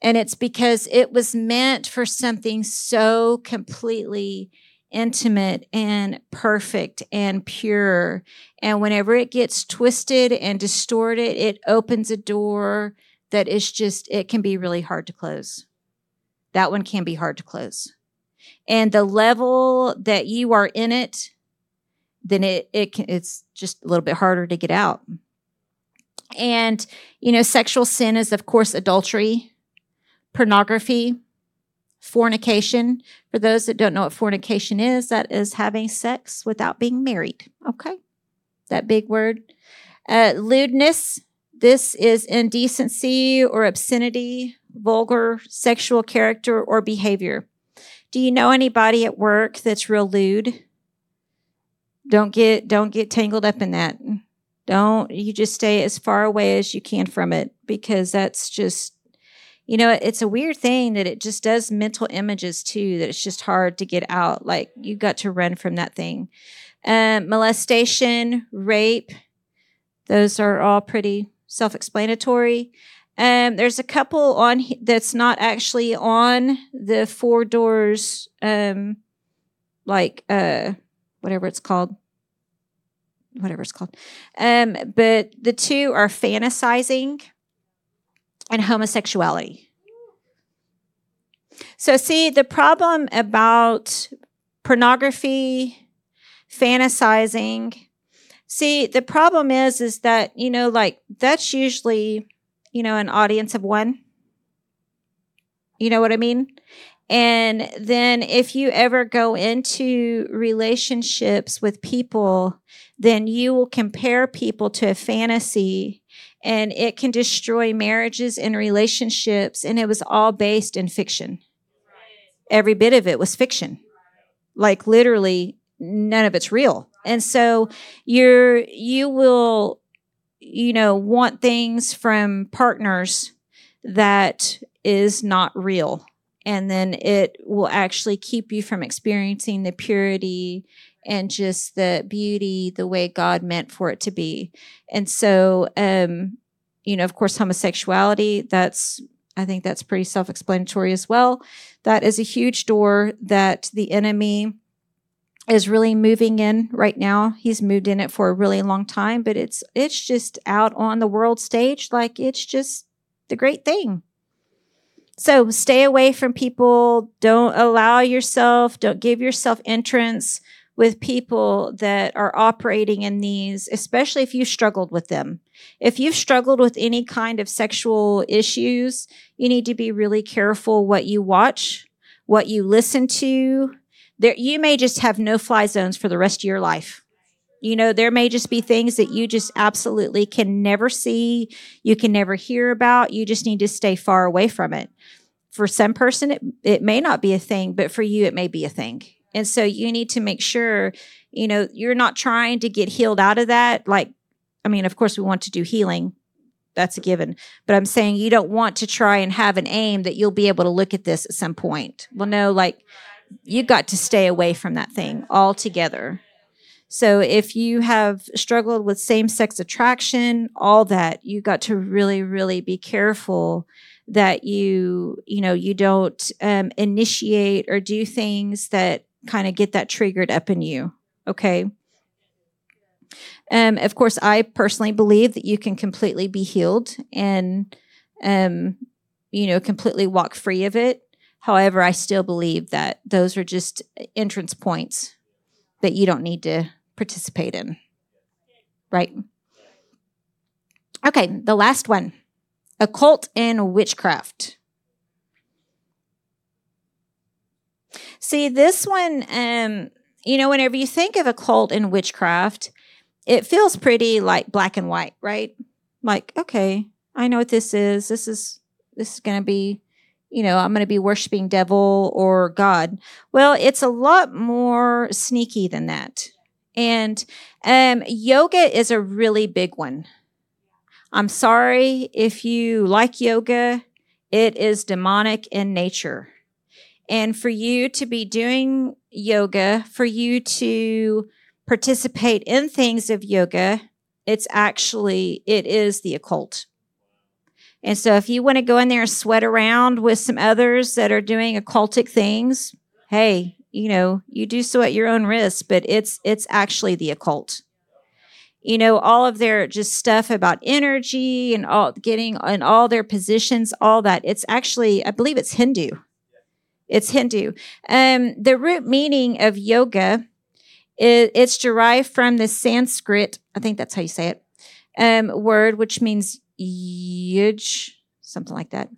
And it's because it was meant for something so completely intimate and perfect and pure. And whenever it gets twisted and distorted, it opens a door that is just, it can be really hard to close. That one can be hard to close. And the level that you are in it, then it, it can, it's just a little bit harder to get out. And, you know, sexual sin is, of course, adultery, pornography, fornication. For those that don't know what fornication is, that is having sex without being married. Okay. That big word. Uh, lewdness. This is indecency or obscenity, vulgar sexual character or behavior. Do you know anybody at work that's real lewd? Don't get, don't get tangled up in that. Don't, you just stay as far away as you can from it because that's just, you know, it's a weird thing that it just does mental images too, that it's just hard to get out. Like you got to run from that thing. Um, molestation, rape, those are all pretty self-explanatory. Um, there's a couple on that's not actually on the Four Doors, um, like uh, whatever it's called. Whatever it's called. Um, but the two are fantasizing and homosexuality. So see, the problem about pornography, fantasizing, see, the problem is, is that, you know, like that's usually, you know, an audience of one. You know what I mean? And then if you ever go into relationships with people, then you will compare people to a fantasy, and it can destroy marriages and relationships. And it was all based in fiction. Every bit of it was fiction. Like literally none of it's real. And so you're, you will, you know, want things from partners that is not real. And then it will actually keep you from experiencing the purity and just the beauty, the way God meant for it to be. And so, um, you know, of course, homosexuality, that's, I think that's pretty self-explanatory as well. That is a huge door that the enemy is really moving in right now. He's moved in it for a really long time, but it's it's just out on the world stage. Like, it's just the great thing. So stay away from people. Don't allow yourself, don't give yourself entrance with people that are operating in these, especially if you struggled with them. If you've struggled with any kind of sexual issues, you need to be really careful what you watch, what you listen to. There, you may just have no-fly zones for the rest of your life. You know, there may just be things that you just absolutely can never see, you can never hear about. You just need to stay far away from it. For some person, it, it may not be a thing, but for you, it may be a thing. And so you need to make sure, you know, you're not trying to get healed out of that. Like, I mean, of course, we want to do healing. That's a given. But I'm saying you don't want to try and have an aim that you'll be able to look at this at some point. Well, no, like, you got to stay away from that thing altogether. So if you have struggled with same-sex attraction, all that, you got to really, really be careful that you, you know, you don't um, initiate or do things that kind of get that triggered up in you. Okay. Um, of course, I personally believe that you can completely be healed and, um, you know, completely walk free of it. However, I still believe that those are just entrance points that you don't need to participate in. Right? Okay, the last one. Occult and witchcraft. See, this one, um, you know, whenever you think of occult and witchcraft, it feels pretty like black and white, right? Like, okay, I know what this is. This is this is going to be, you know, I'm going to be worshiping devil or God. Well, it's a lot more sneaky than that. And um, yoga is a really big one. I'm sorry if you like yoga, it is demonic in nature. And for you to be doing yoga, for you to participate in things of yoga, it's actually, it is the occult. And so if you want to go in there and sweat around with some others that are doing occultic things, hey, you know, you do so at your own risk, but it's it's actually the occult. You know, all of their just stuff about energy and all getting and all their positions, all that. It's actually, I believe it's Hindu. It's Hindu. Um, the root meaning of yoga, it, it's derived from the Sanskrit, I think that's how you say it, um, word, which means Yuj, something like that,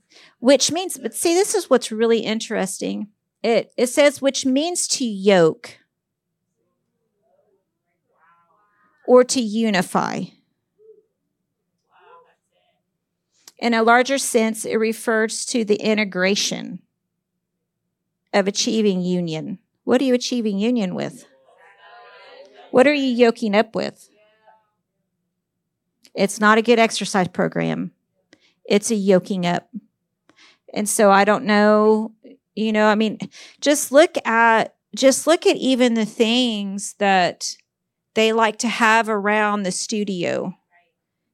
which means, but see, this is what's really interesting. It it says, which means to yoke or to unify. In a larger sense, it refers to the integration of achieving union. What are you achieving union with? What are you yoking up with? It's not a good exercise program. It's a yoking up. And so I don't know, you know, I mean, just look at, just look at even the things that they like to have around the studio,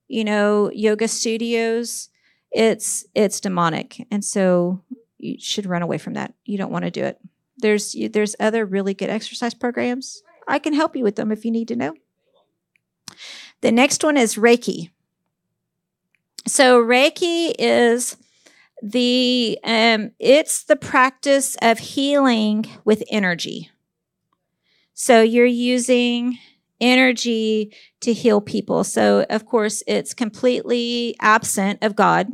you know, yoga studios, it's, it's demonic. And so you should run away from that. You don't want to do it. There's, there's other really good exercise programs. I can help you with them if you need to know. The next one is Reiki. So Reiki is the, um, it's the practice of healing with energy. So you're using energy to heal people. So of course it's completely absent of God,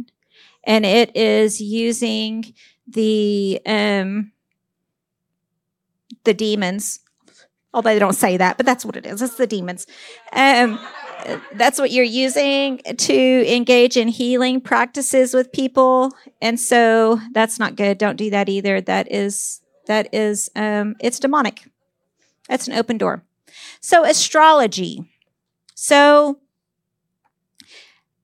and it is using the, um, the demons, although they don't say that, but that's what it is. It's the demons. Um, that's what you're using to engage in healing practices with people. And so that's not good. Don't do that either. That is, that is, um, it's demonic. That's an open door. So astrology. So,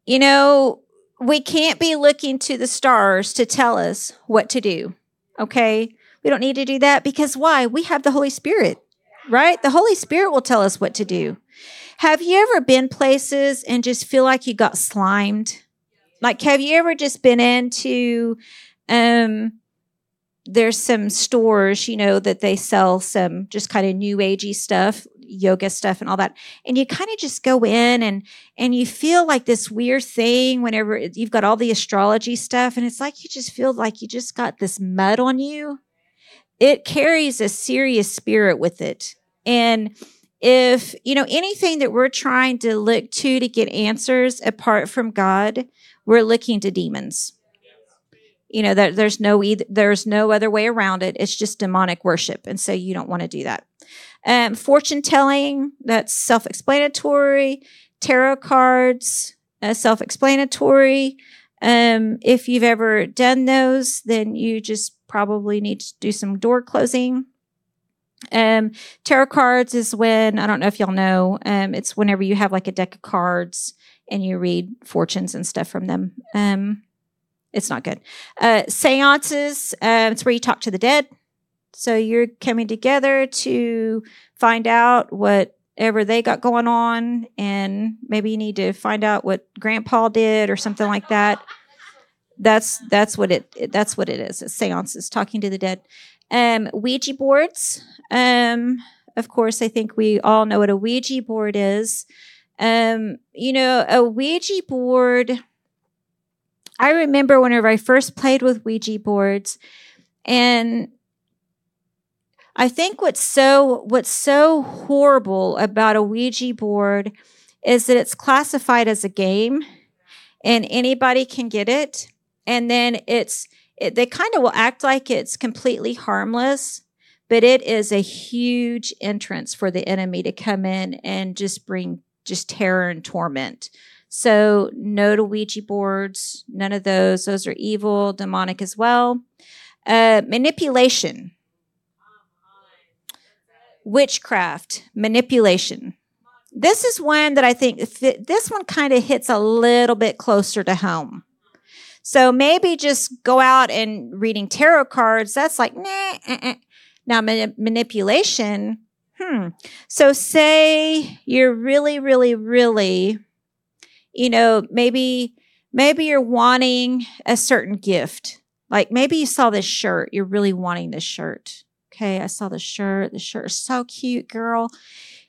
you know, we can't be looking to the stars to tell us what to do. Okay. We don't need to do that, because why? We have the Holy Spirit, right? The Holy Spirit will tell us what to do. Have you ever been places and just feel like you got slimed? Like, have you ever just been into, um, there's some stores, you know, that they sell some just kind of new agey stuff, yoga stuff and all that. And you kind of just go in and, and you feel like this weird thing whenever you've got all the astrology stuff. And it's like, you just feel like you just got this mud on you. It carries a serious spirit with it. And if, you know, anything that we're trying to look to to get answers apart from God, we're looking to demons. You know, there, there's no either, there's no other way around it. It's just demonic worship. And so you don't want to do that. Um, fortune telling, that's self-explanatory. Tarot cards, uh, self-explanatory. Um, if you've ever done those, then you just probably need to do some door closing. Um, tarot cards is when, I don't know if y'all know, um, it's whenever you have like a deck of cards and you read fortunes and stuff from them. Um, It's not good. Uh, seances, uh, it's where you talk to the dead. So you're coming together to find out whatever they got going on. And maybe you need to find out what grandpa did or something like that. That's that's what it that's what it is. It's seances, talking to the dead. Um, Ouija boards. Um, of course, I think we all know what a Ouija board is. Um, you know, a Ouija board... I remember whenever I first played with Ouija boards, and I think what's so what's so horrible about a Ouija board is that it's classified as a game, and anybody can get it. And then it's it, they kind of will act like it's completely harmless, but it is a huge entrance for the enemy to come in and just bring just terror and torment. So no to Ouija boards, none of those. Those are evil, demonic as well. Uh, manipulation, witchcraft, manipulation. This is one that I think it, this one kind of hits a little bit closer to home. So maybe just go out and reading tarot cards. That's like, nah. Uh-uh. Now man- manipulation. Hmm. So say you're really, really, really... You know, maybe, maybe you're wanting a certain gift. Like maybe you saw this shirt. You're really wanting this shirt. Okay. I saw the shirt. The shirt is so cute, girl.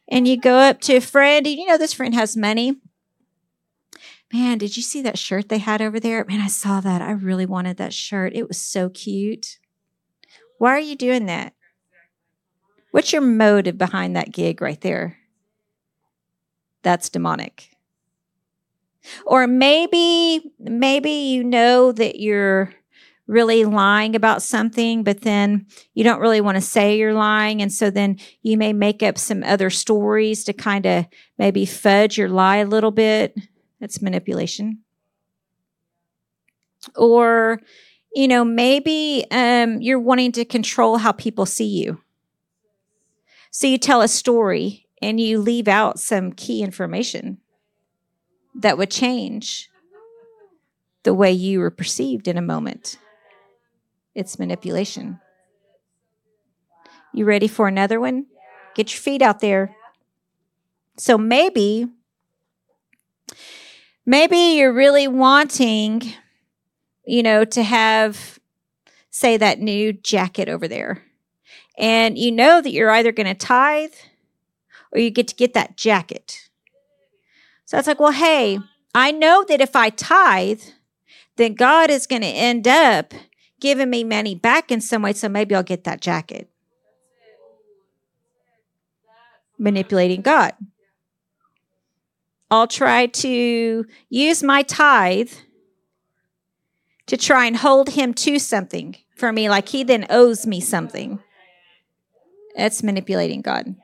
And you go up to a friend, and you know, this friend has money. Man, did you see that shirt they had over there? Man, I saw that. I really wanted that shirt. It was so cute. Why are you doing that? What's your motive behind that gig right there? That's demonic. Or maybe, maybe you know that you're really lying about something, but then you don't really want to say you're lying. And so then you may make up some other stories to kind of maybe fudge your lie a little bit. That's manipulation. Or, you know, maybe um, you're wanting to control how people see you. So you tell a story and you leave out some key information that would change the way you were perceived in a moment. It's manipulation. You ready for another one? Get your feet out there. So maybe, maybe you're really wanting, you know, to have, say, that new jacket over there. And you know that you're either going to tithe or you get to get that jacket. So it's like, well, hey, I know that if I tithe, then God is going to end up giving me money back in some way. So maybe I'll get that jacket. Manipulating God. I'll try to use my tithe to try and hold him to something for me, like he then owes me something. That's manipulating God.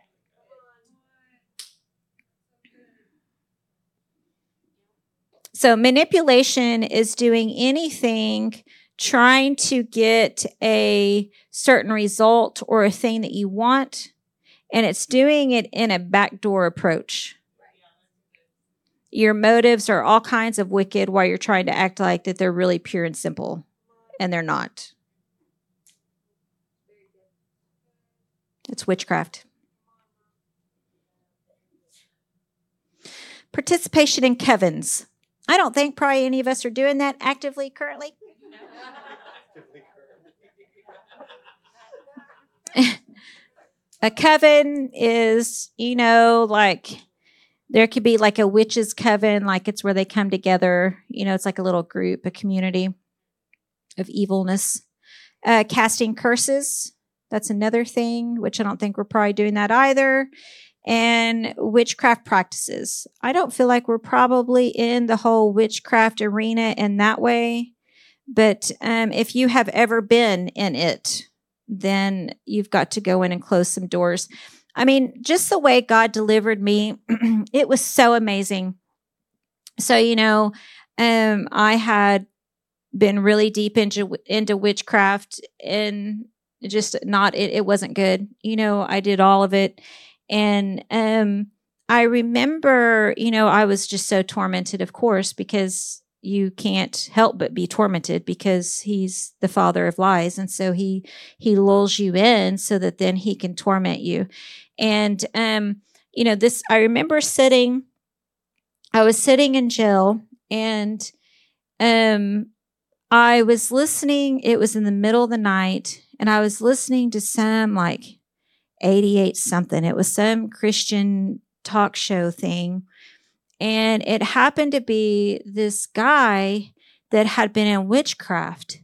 So manipulation is doing anything trying to get a certain result or a thing that you want, and it's doing it in a backdoor approach. Your motives are all kinds of wicked while you're trying to act like that they're really pure and simple, and they're not. It's witchcraft. Participation in covens. I don't think probably any of us are doing that actively currently. A coven is, you know, like there could be like a witch's coven, like it's where they come together. You know, it's like a little group, a community of evilness. Uh, casting curses. That's another thing, which I don't think we're probably doing that either. And witchcraft practices. I don't feel like we're probably in the whole witchcraft arena in that way. But um, if you have ever been in it, then you've got to go in and close some doors. I mean, just the way God delivered me, it was so amazing. So, you know, um, I had been really deep into, into witchcraft, and just not, it, it wasn't good. You know, I did all of it. And um, I remember, you know, I was just so tormented, of course, because you can't help but be tormented, because he's the father of lies. And so he, he lulls you in so that then he can torment you. And, um, you know, this, I remember sitting, I was sitting in jail, and um, I was listening. It was in the middle of the night, and I was listening to some like eighty-eight something. It was some Christian talk show thing. And it happened to be this guy that had been in witchcraft,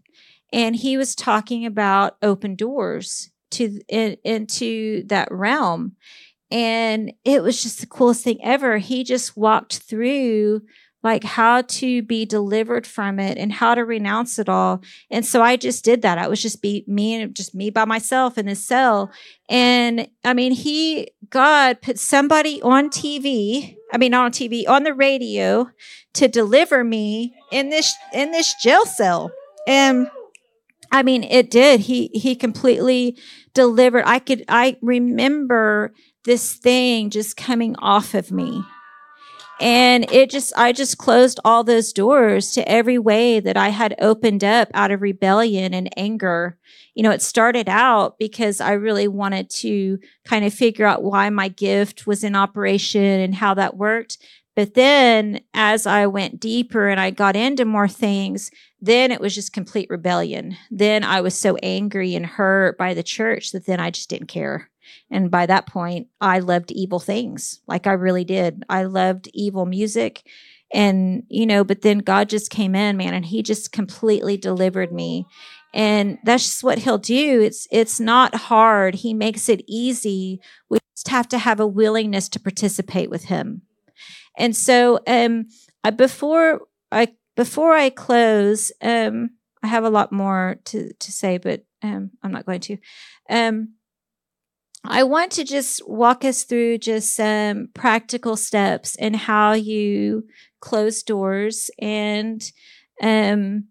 and he was talking about open doors to in, into that realm. And it was just the coolest thing ever. He just walked through like how to be delivered from it and how to renounce it all. And so I just did that. I was just be me and just me by myself in this cell. And I mean, he, God put somebody on T V, I mean, not on T V, on the radio, to deliver me in this, in this jail cell. And I mean, it did. He, he completely delivered. I could, I remember this thing just coming off of me. And it just, I just closed all those doors to every way that I had opened up out of rebellion and anger. You know, it started out because I really wanted to kind of figure out why my gift was in operation and how that worked. But then as I went deeper and I got into more things, then it was just complete rebellion. Then I was so angry and hurt by the church that then I just didn't care. And by that point, I loved evil things. Like I really did. I loved evil music. And, you know, but then God just came in, man, and he just completely delivered me. And that's just what he'll do. It's it's not hard. He makes it easy. We just have to have a willingness to participate with him. And so um, I, before I before I close, um, I have a lot more to, to say, but um, I'm not going to. Um I want to just walk us through just some practical steps in how you close doors and, um,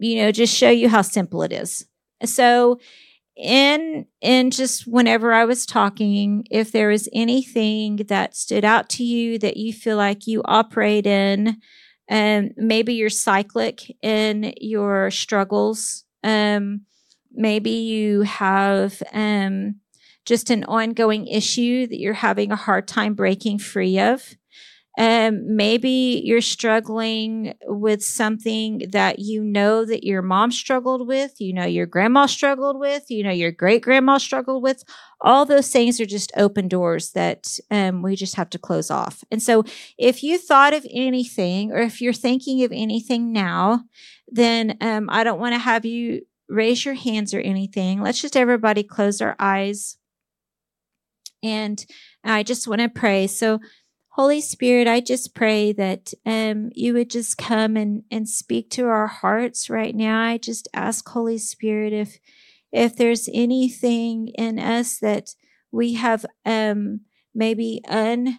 you know, just show you how simple it is. So in, in just whenever I was talking, if there is anything that stood out to you that you feel like you operate in, um, maybe you're cyclic in your struggles, um, maybe you have um, just an ongoing issue that you're having a hard time breaking free of. Um, maybe you're struggling with something that you know that your mom struggled with, you know, your grandma struggled with, you know, your great grandma struggled with. All those things are just open doors that um, we just have to close off. And so if you thought of anything, or if you're thinking of anything now, then um, I don't want to have you raise your hands or anything. Let's just everybody close our eyes. And I just want to pray. So Holy Spirit, I just pray that um, you would just come and, and speak to our hearts right now. I just ask, Holy Spirit, if if there's anything in us that we have um, maybe un,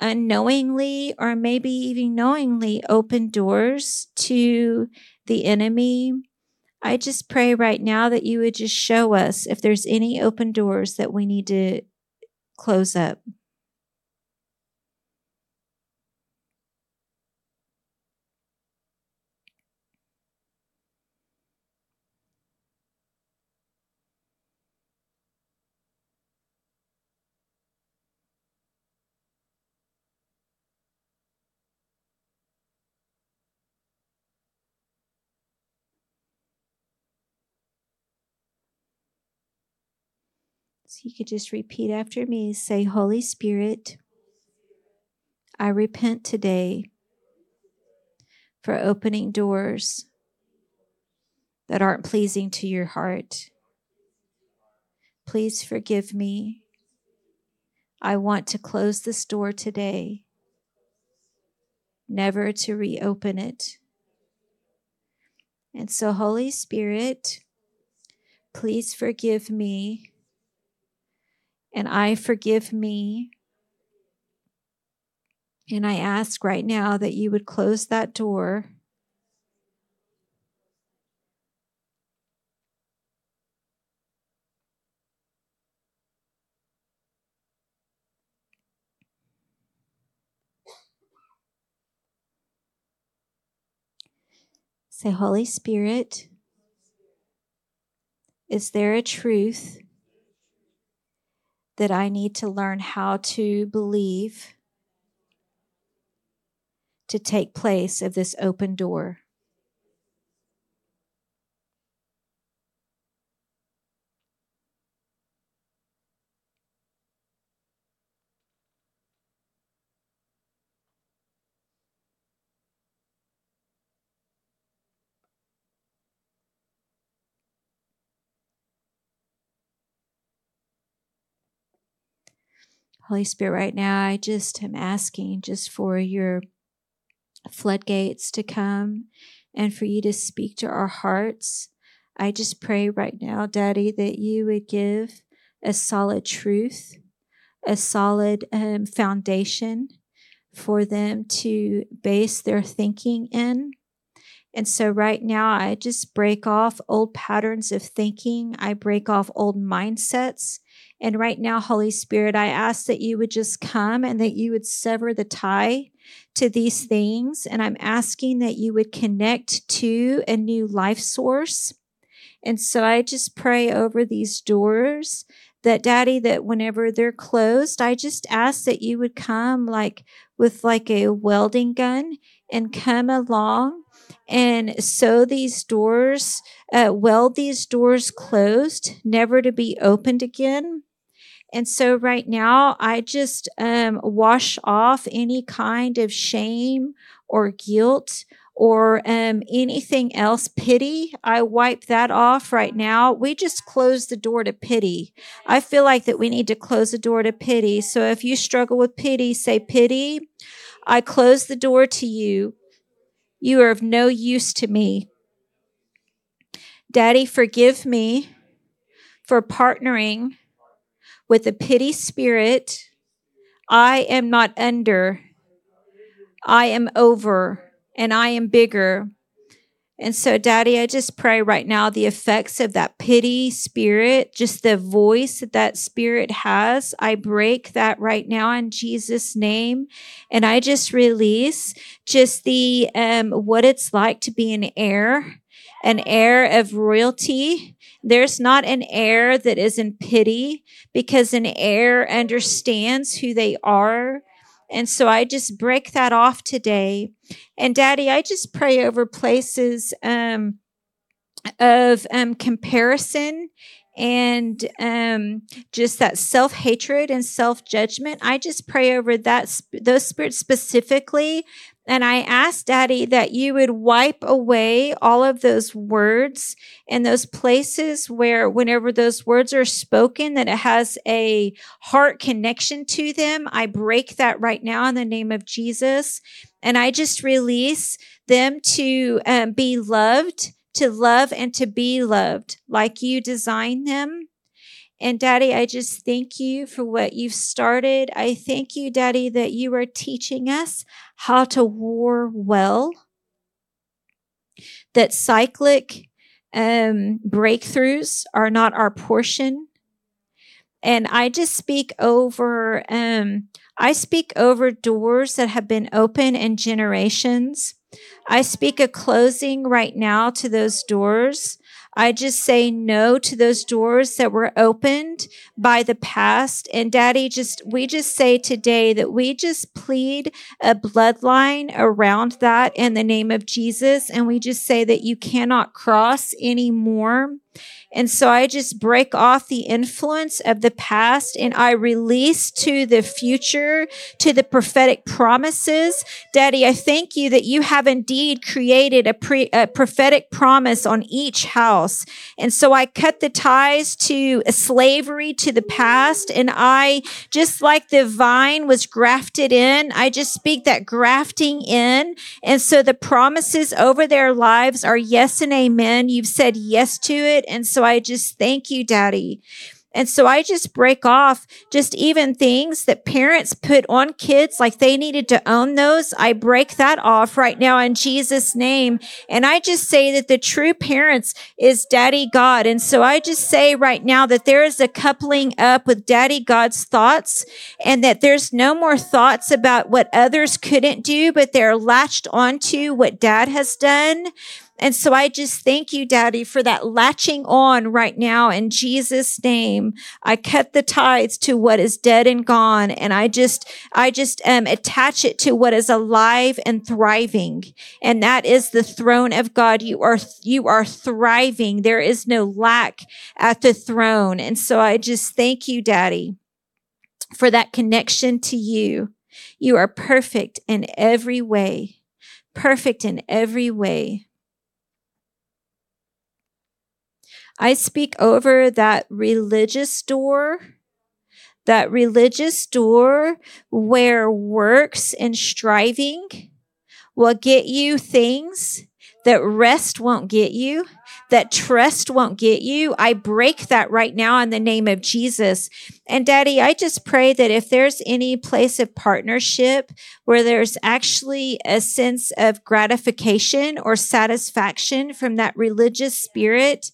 unknowingly or maybe even knowingly opened doors to the enemy. I just pray right now that you would just show us if there's any open doors that we need to close up. So you could just repeat after me. Say, Holy Spirit, I repent today for opening doors that aren't pleasing to your heart. Please forgive me. I want to close this door today, never to reopen it. And so, Holy Spirit, please forgive me. And I forgive me. And I ask right now that you would close that door. Say, Holy Spirit, is there a truth that I need to learn how to believe to take place of this open door? Holy Spirit, right now, I just am asking just for your floodgates to come and for you to speak to our hearts. I just pray right now, Daddy, that you would give a solid truth, a solid um, foundation for them to base their thinking in. And so right now, I just break off old patterns of thinking. I break off old mindsets. And right now, Holy Spirit, I ask that you would just come and that you would sever the tie to these things. And I'm asking that you would connect to a new life source. And so I just pray over these doors that, Daddy, that whenever they're closed, I just ask that you would come like with like a welding gun and come along and sew these doors, uh, weld these doors closed, never to be opened again. And so right now, I just um, wash off any kind of shame or guilt or um, anything else, pity. I wipe that off right now. We just close the door to pity. I feel like that we need to close the door to pity. So if you struggle with pity, say, pity, I close the door to you. You are of no use to me. Daddy, forgive me for partnering with a pity spirit. I am not under. I am over, and I am bigger. And so, Daddy, I just pray right now the effects of that pity spirit, just the voice that that spirit has, I break that right now in Jesus' name. And I just release just the um, what it's like to be an heir, an heir of royalty. There's not an heir that is in pity, because an heir understands who they are. And so I just break that off today. And Daddy, I just pray over places um, of um, comparison and um, just that self-hatred and self-judgment. I just pray over that those spirits specifically. And I ask, Daddy, that you would wipe away all of those words and those places where whenever those words are spoken, that it has a heart connection to them. I break that right now in the name of Jesus. And I just release them to um, be loved, to love and to be loved like you designed them. And Daddy, I just thank you for what you've started. I thank you, Daddy, that you are teaching us how to war well, that cyclic um, breakthroughs are not our portion. And I just speak over, um, I speak over doors that have been open in generations. I speak a closing right now to those doors. I just say no to those doors that were opened by the past. And Daddy, just we just say today that we just plead a bloodline around that in the name of Jesus. And we just say that you cannot cross anymore. And so I just break off the influence of the past and I release to the future, to the prophetic promises. Daddy, I thank you that you have indeed created a, pre, a prophetic promise on each house. And so I cut the ties to slavery to the past. And I, just like the vine was grafted in, I just speak that grafting in. And so the promises over their lives are yes and amen. You've said yes to it. And so I just thank you, Daddy. And so I just break off just even things that parents put on kids, like they needed to own those. I break that off right now in Jesus' name. And I just say that the true parents is Daddy God. And so I just say right now that there is a coupling up with Daddy God's thoughts and that there's no more thoughts about what others couldn't do, but they're latched onto what Dad has done. And so I just thank you, Daddy, for that latching on right now in Jesus' name. I cut the ties to what is dead and gone, and I just, I just um, attach it to what is alive and thriving, and that is the throne of God. You are, you are thriving. There is no lack at the throne, and so I just thank you, Daddy, for that connection to you. You are perfect in every way, perfect in every way. I speak over that religious door, that religious door where works and striving will get you things that rest won't get you, that trust won't get you. I break that right now in the name of Jesus. And Daddy, I just pray that if there's any place of partnership where there's actually a sense of gratification or satisfaction from that religious spirit,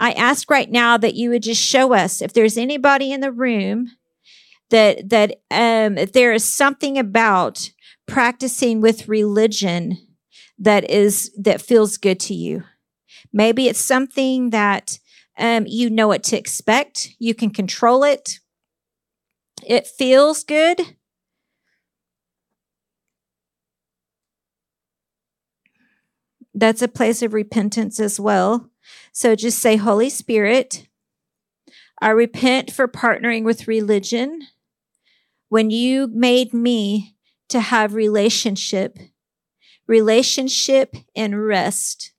I ask right now that you would just show us if there's anybody in the room that that um, if there is something about practicing with religion that is that feels good to you. Maybe it's something that um, you know what to expect. You can control it. It feels good. That's a place of repentance as well. So just say, Holy Spirit, I repent for partnering with religion when you made me to have relationship, relationship and rest.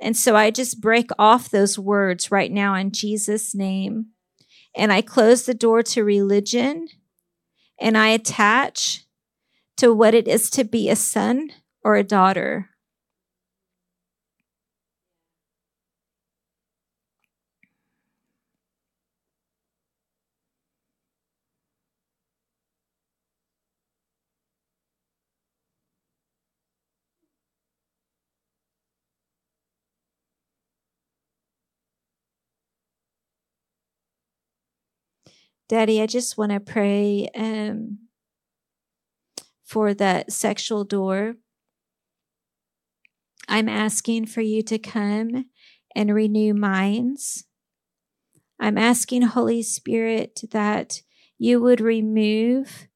And so I just break off those words right now in Jesus' name. And I close the door to religion and I attach to what it is to be a son or a daughter. Daddy, I just want to pray um, for that sexual door. I'm asking for you to come and renew minds. I'm asking, Holy Spirit, that you would remove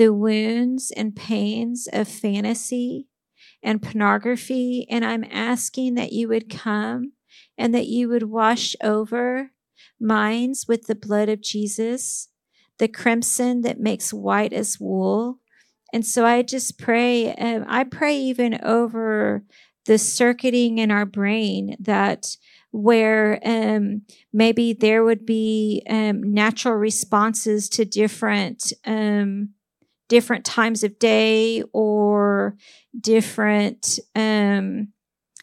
the wounds and pains of fantasy and pornography. And I'm asking that you would come and that you would wash over minds with the blood of Jesus, the crimson that makes white as wool. And so I just pray, um, I pray even over the circuiting in our brain that where um, maybe there would be um, natural responses to different um, different times of day or different um,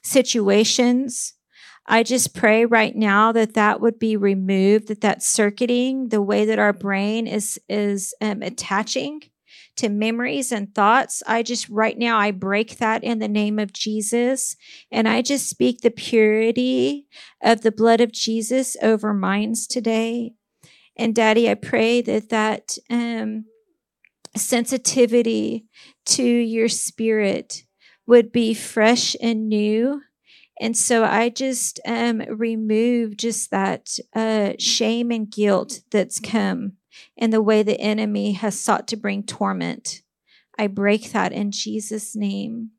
situations. I just pray right now that that would be removed, that that circuiting, the way that our brain is is um, attaching to memories and thoughts. I just, right now, I break that in the name of Jesus. And I just speak the purity of the blood of Jesus over minds today. And Daddy, I pray that that um, sensitivity to your spirit would be fresh and new. And so I just um, remove just that uh, shame and guilt that's come and the way the enemy has sought to bring torment. I break that in Jesus' name.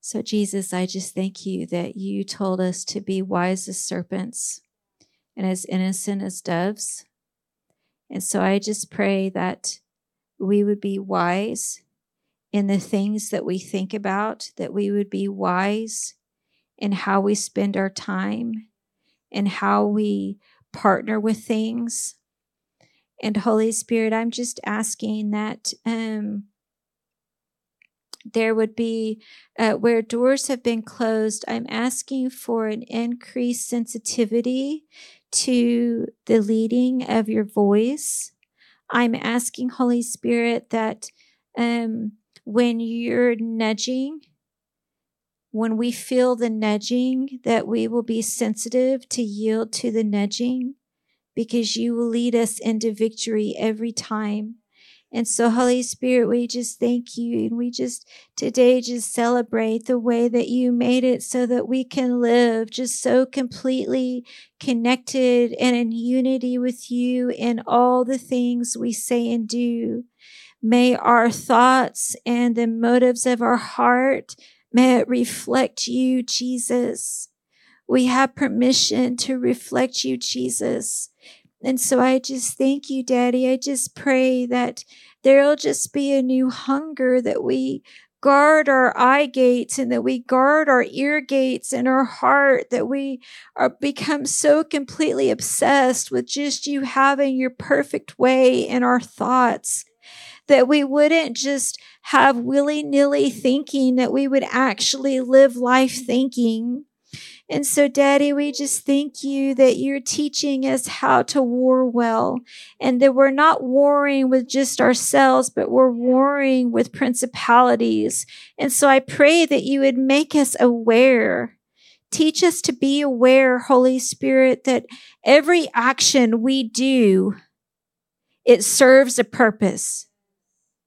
So Jesus, I just thank you that you told us to be wise as serpents and as innocent as doves. And so I just pray that we would be wise in the things that we think about, that we would be wise in how we spend our time and how we partner with things. And Holy Spirit, I'm just asking that um, there would be, uh, where doors have been closed, I'm asking for an increased sensitivity to the leading of your voice. I'm asking, Holy Spirit, that um, when you're nudging, when we feel the nudging, that we will be sensitive to yield to the nudging, because you will lead us into victory every time. And so, Holy Spirit, we just thank you. And we just today just celebrate the way that you made it so that we can live just so completely connected and in unity with you in all the things we say and do. May our thoughts and the motives of our heart, may it reflect you, Jesus. We have permission to reflect you, Jesus. And so I just thank you, Daddy. I just pray that there'll just be a new hunger, that we guard our eye gates and that we guard our ear gates and our heart, that we are become so completely obsessed with just you having your perfect way in our thoughts, that we wouldn't just have willy-nilly thinking, that we would actually live life thinking. And so, Daddy, we just thank you that you're teaching us how to war well, and that we're not warring with just ourselves, but we're warring with principalities. And so I pray that you would make us aware. Teach us to be aware, Holy Spirit, that every action we do, it serves a purpose.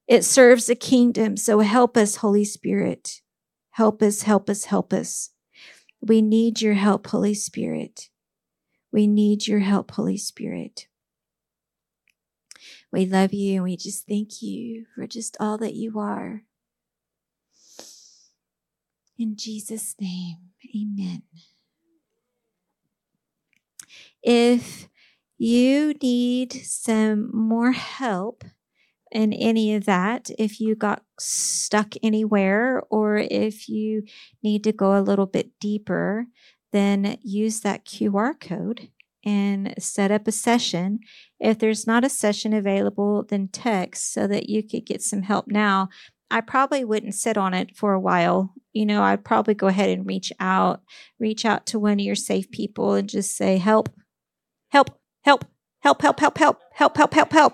It serves a kingdom. So help us, Holy Spirit. Help us, help us, help us. We need your help, Holy Spirit. We need your help, Holy Spirit. We love you, and we just thank you for just all that you are. In Jesus' name, amen. If you need some more help in any of that, if you got stuck anywhere, or if you need to go a little bit deeper, then use that Q R code and set up a session. If there's not a session available, then text so that you could get some help now. I probably wouldn't sit on it for a while. You know, I'd probably go ahead and reach out, reach out to one of your safe people and just say, help, help, help, help, help, help, help, help, help, help, help.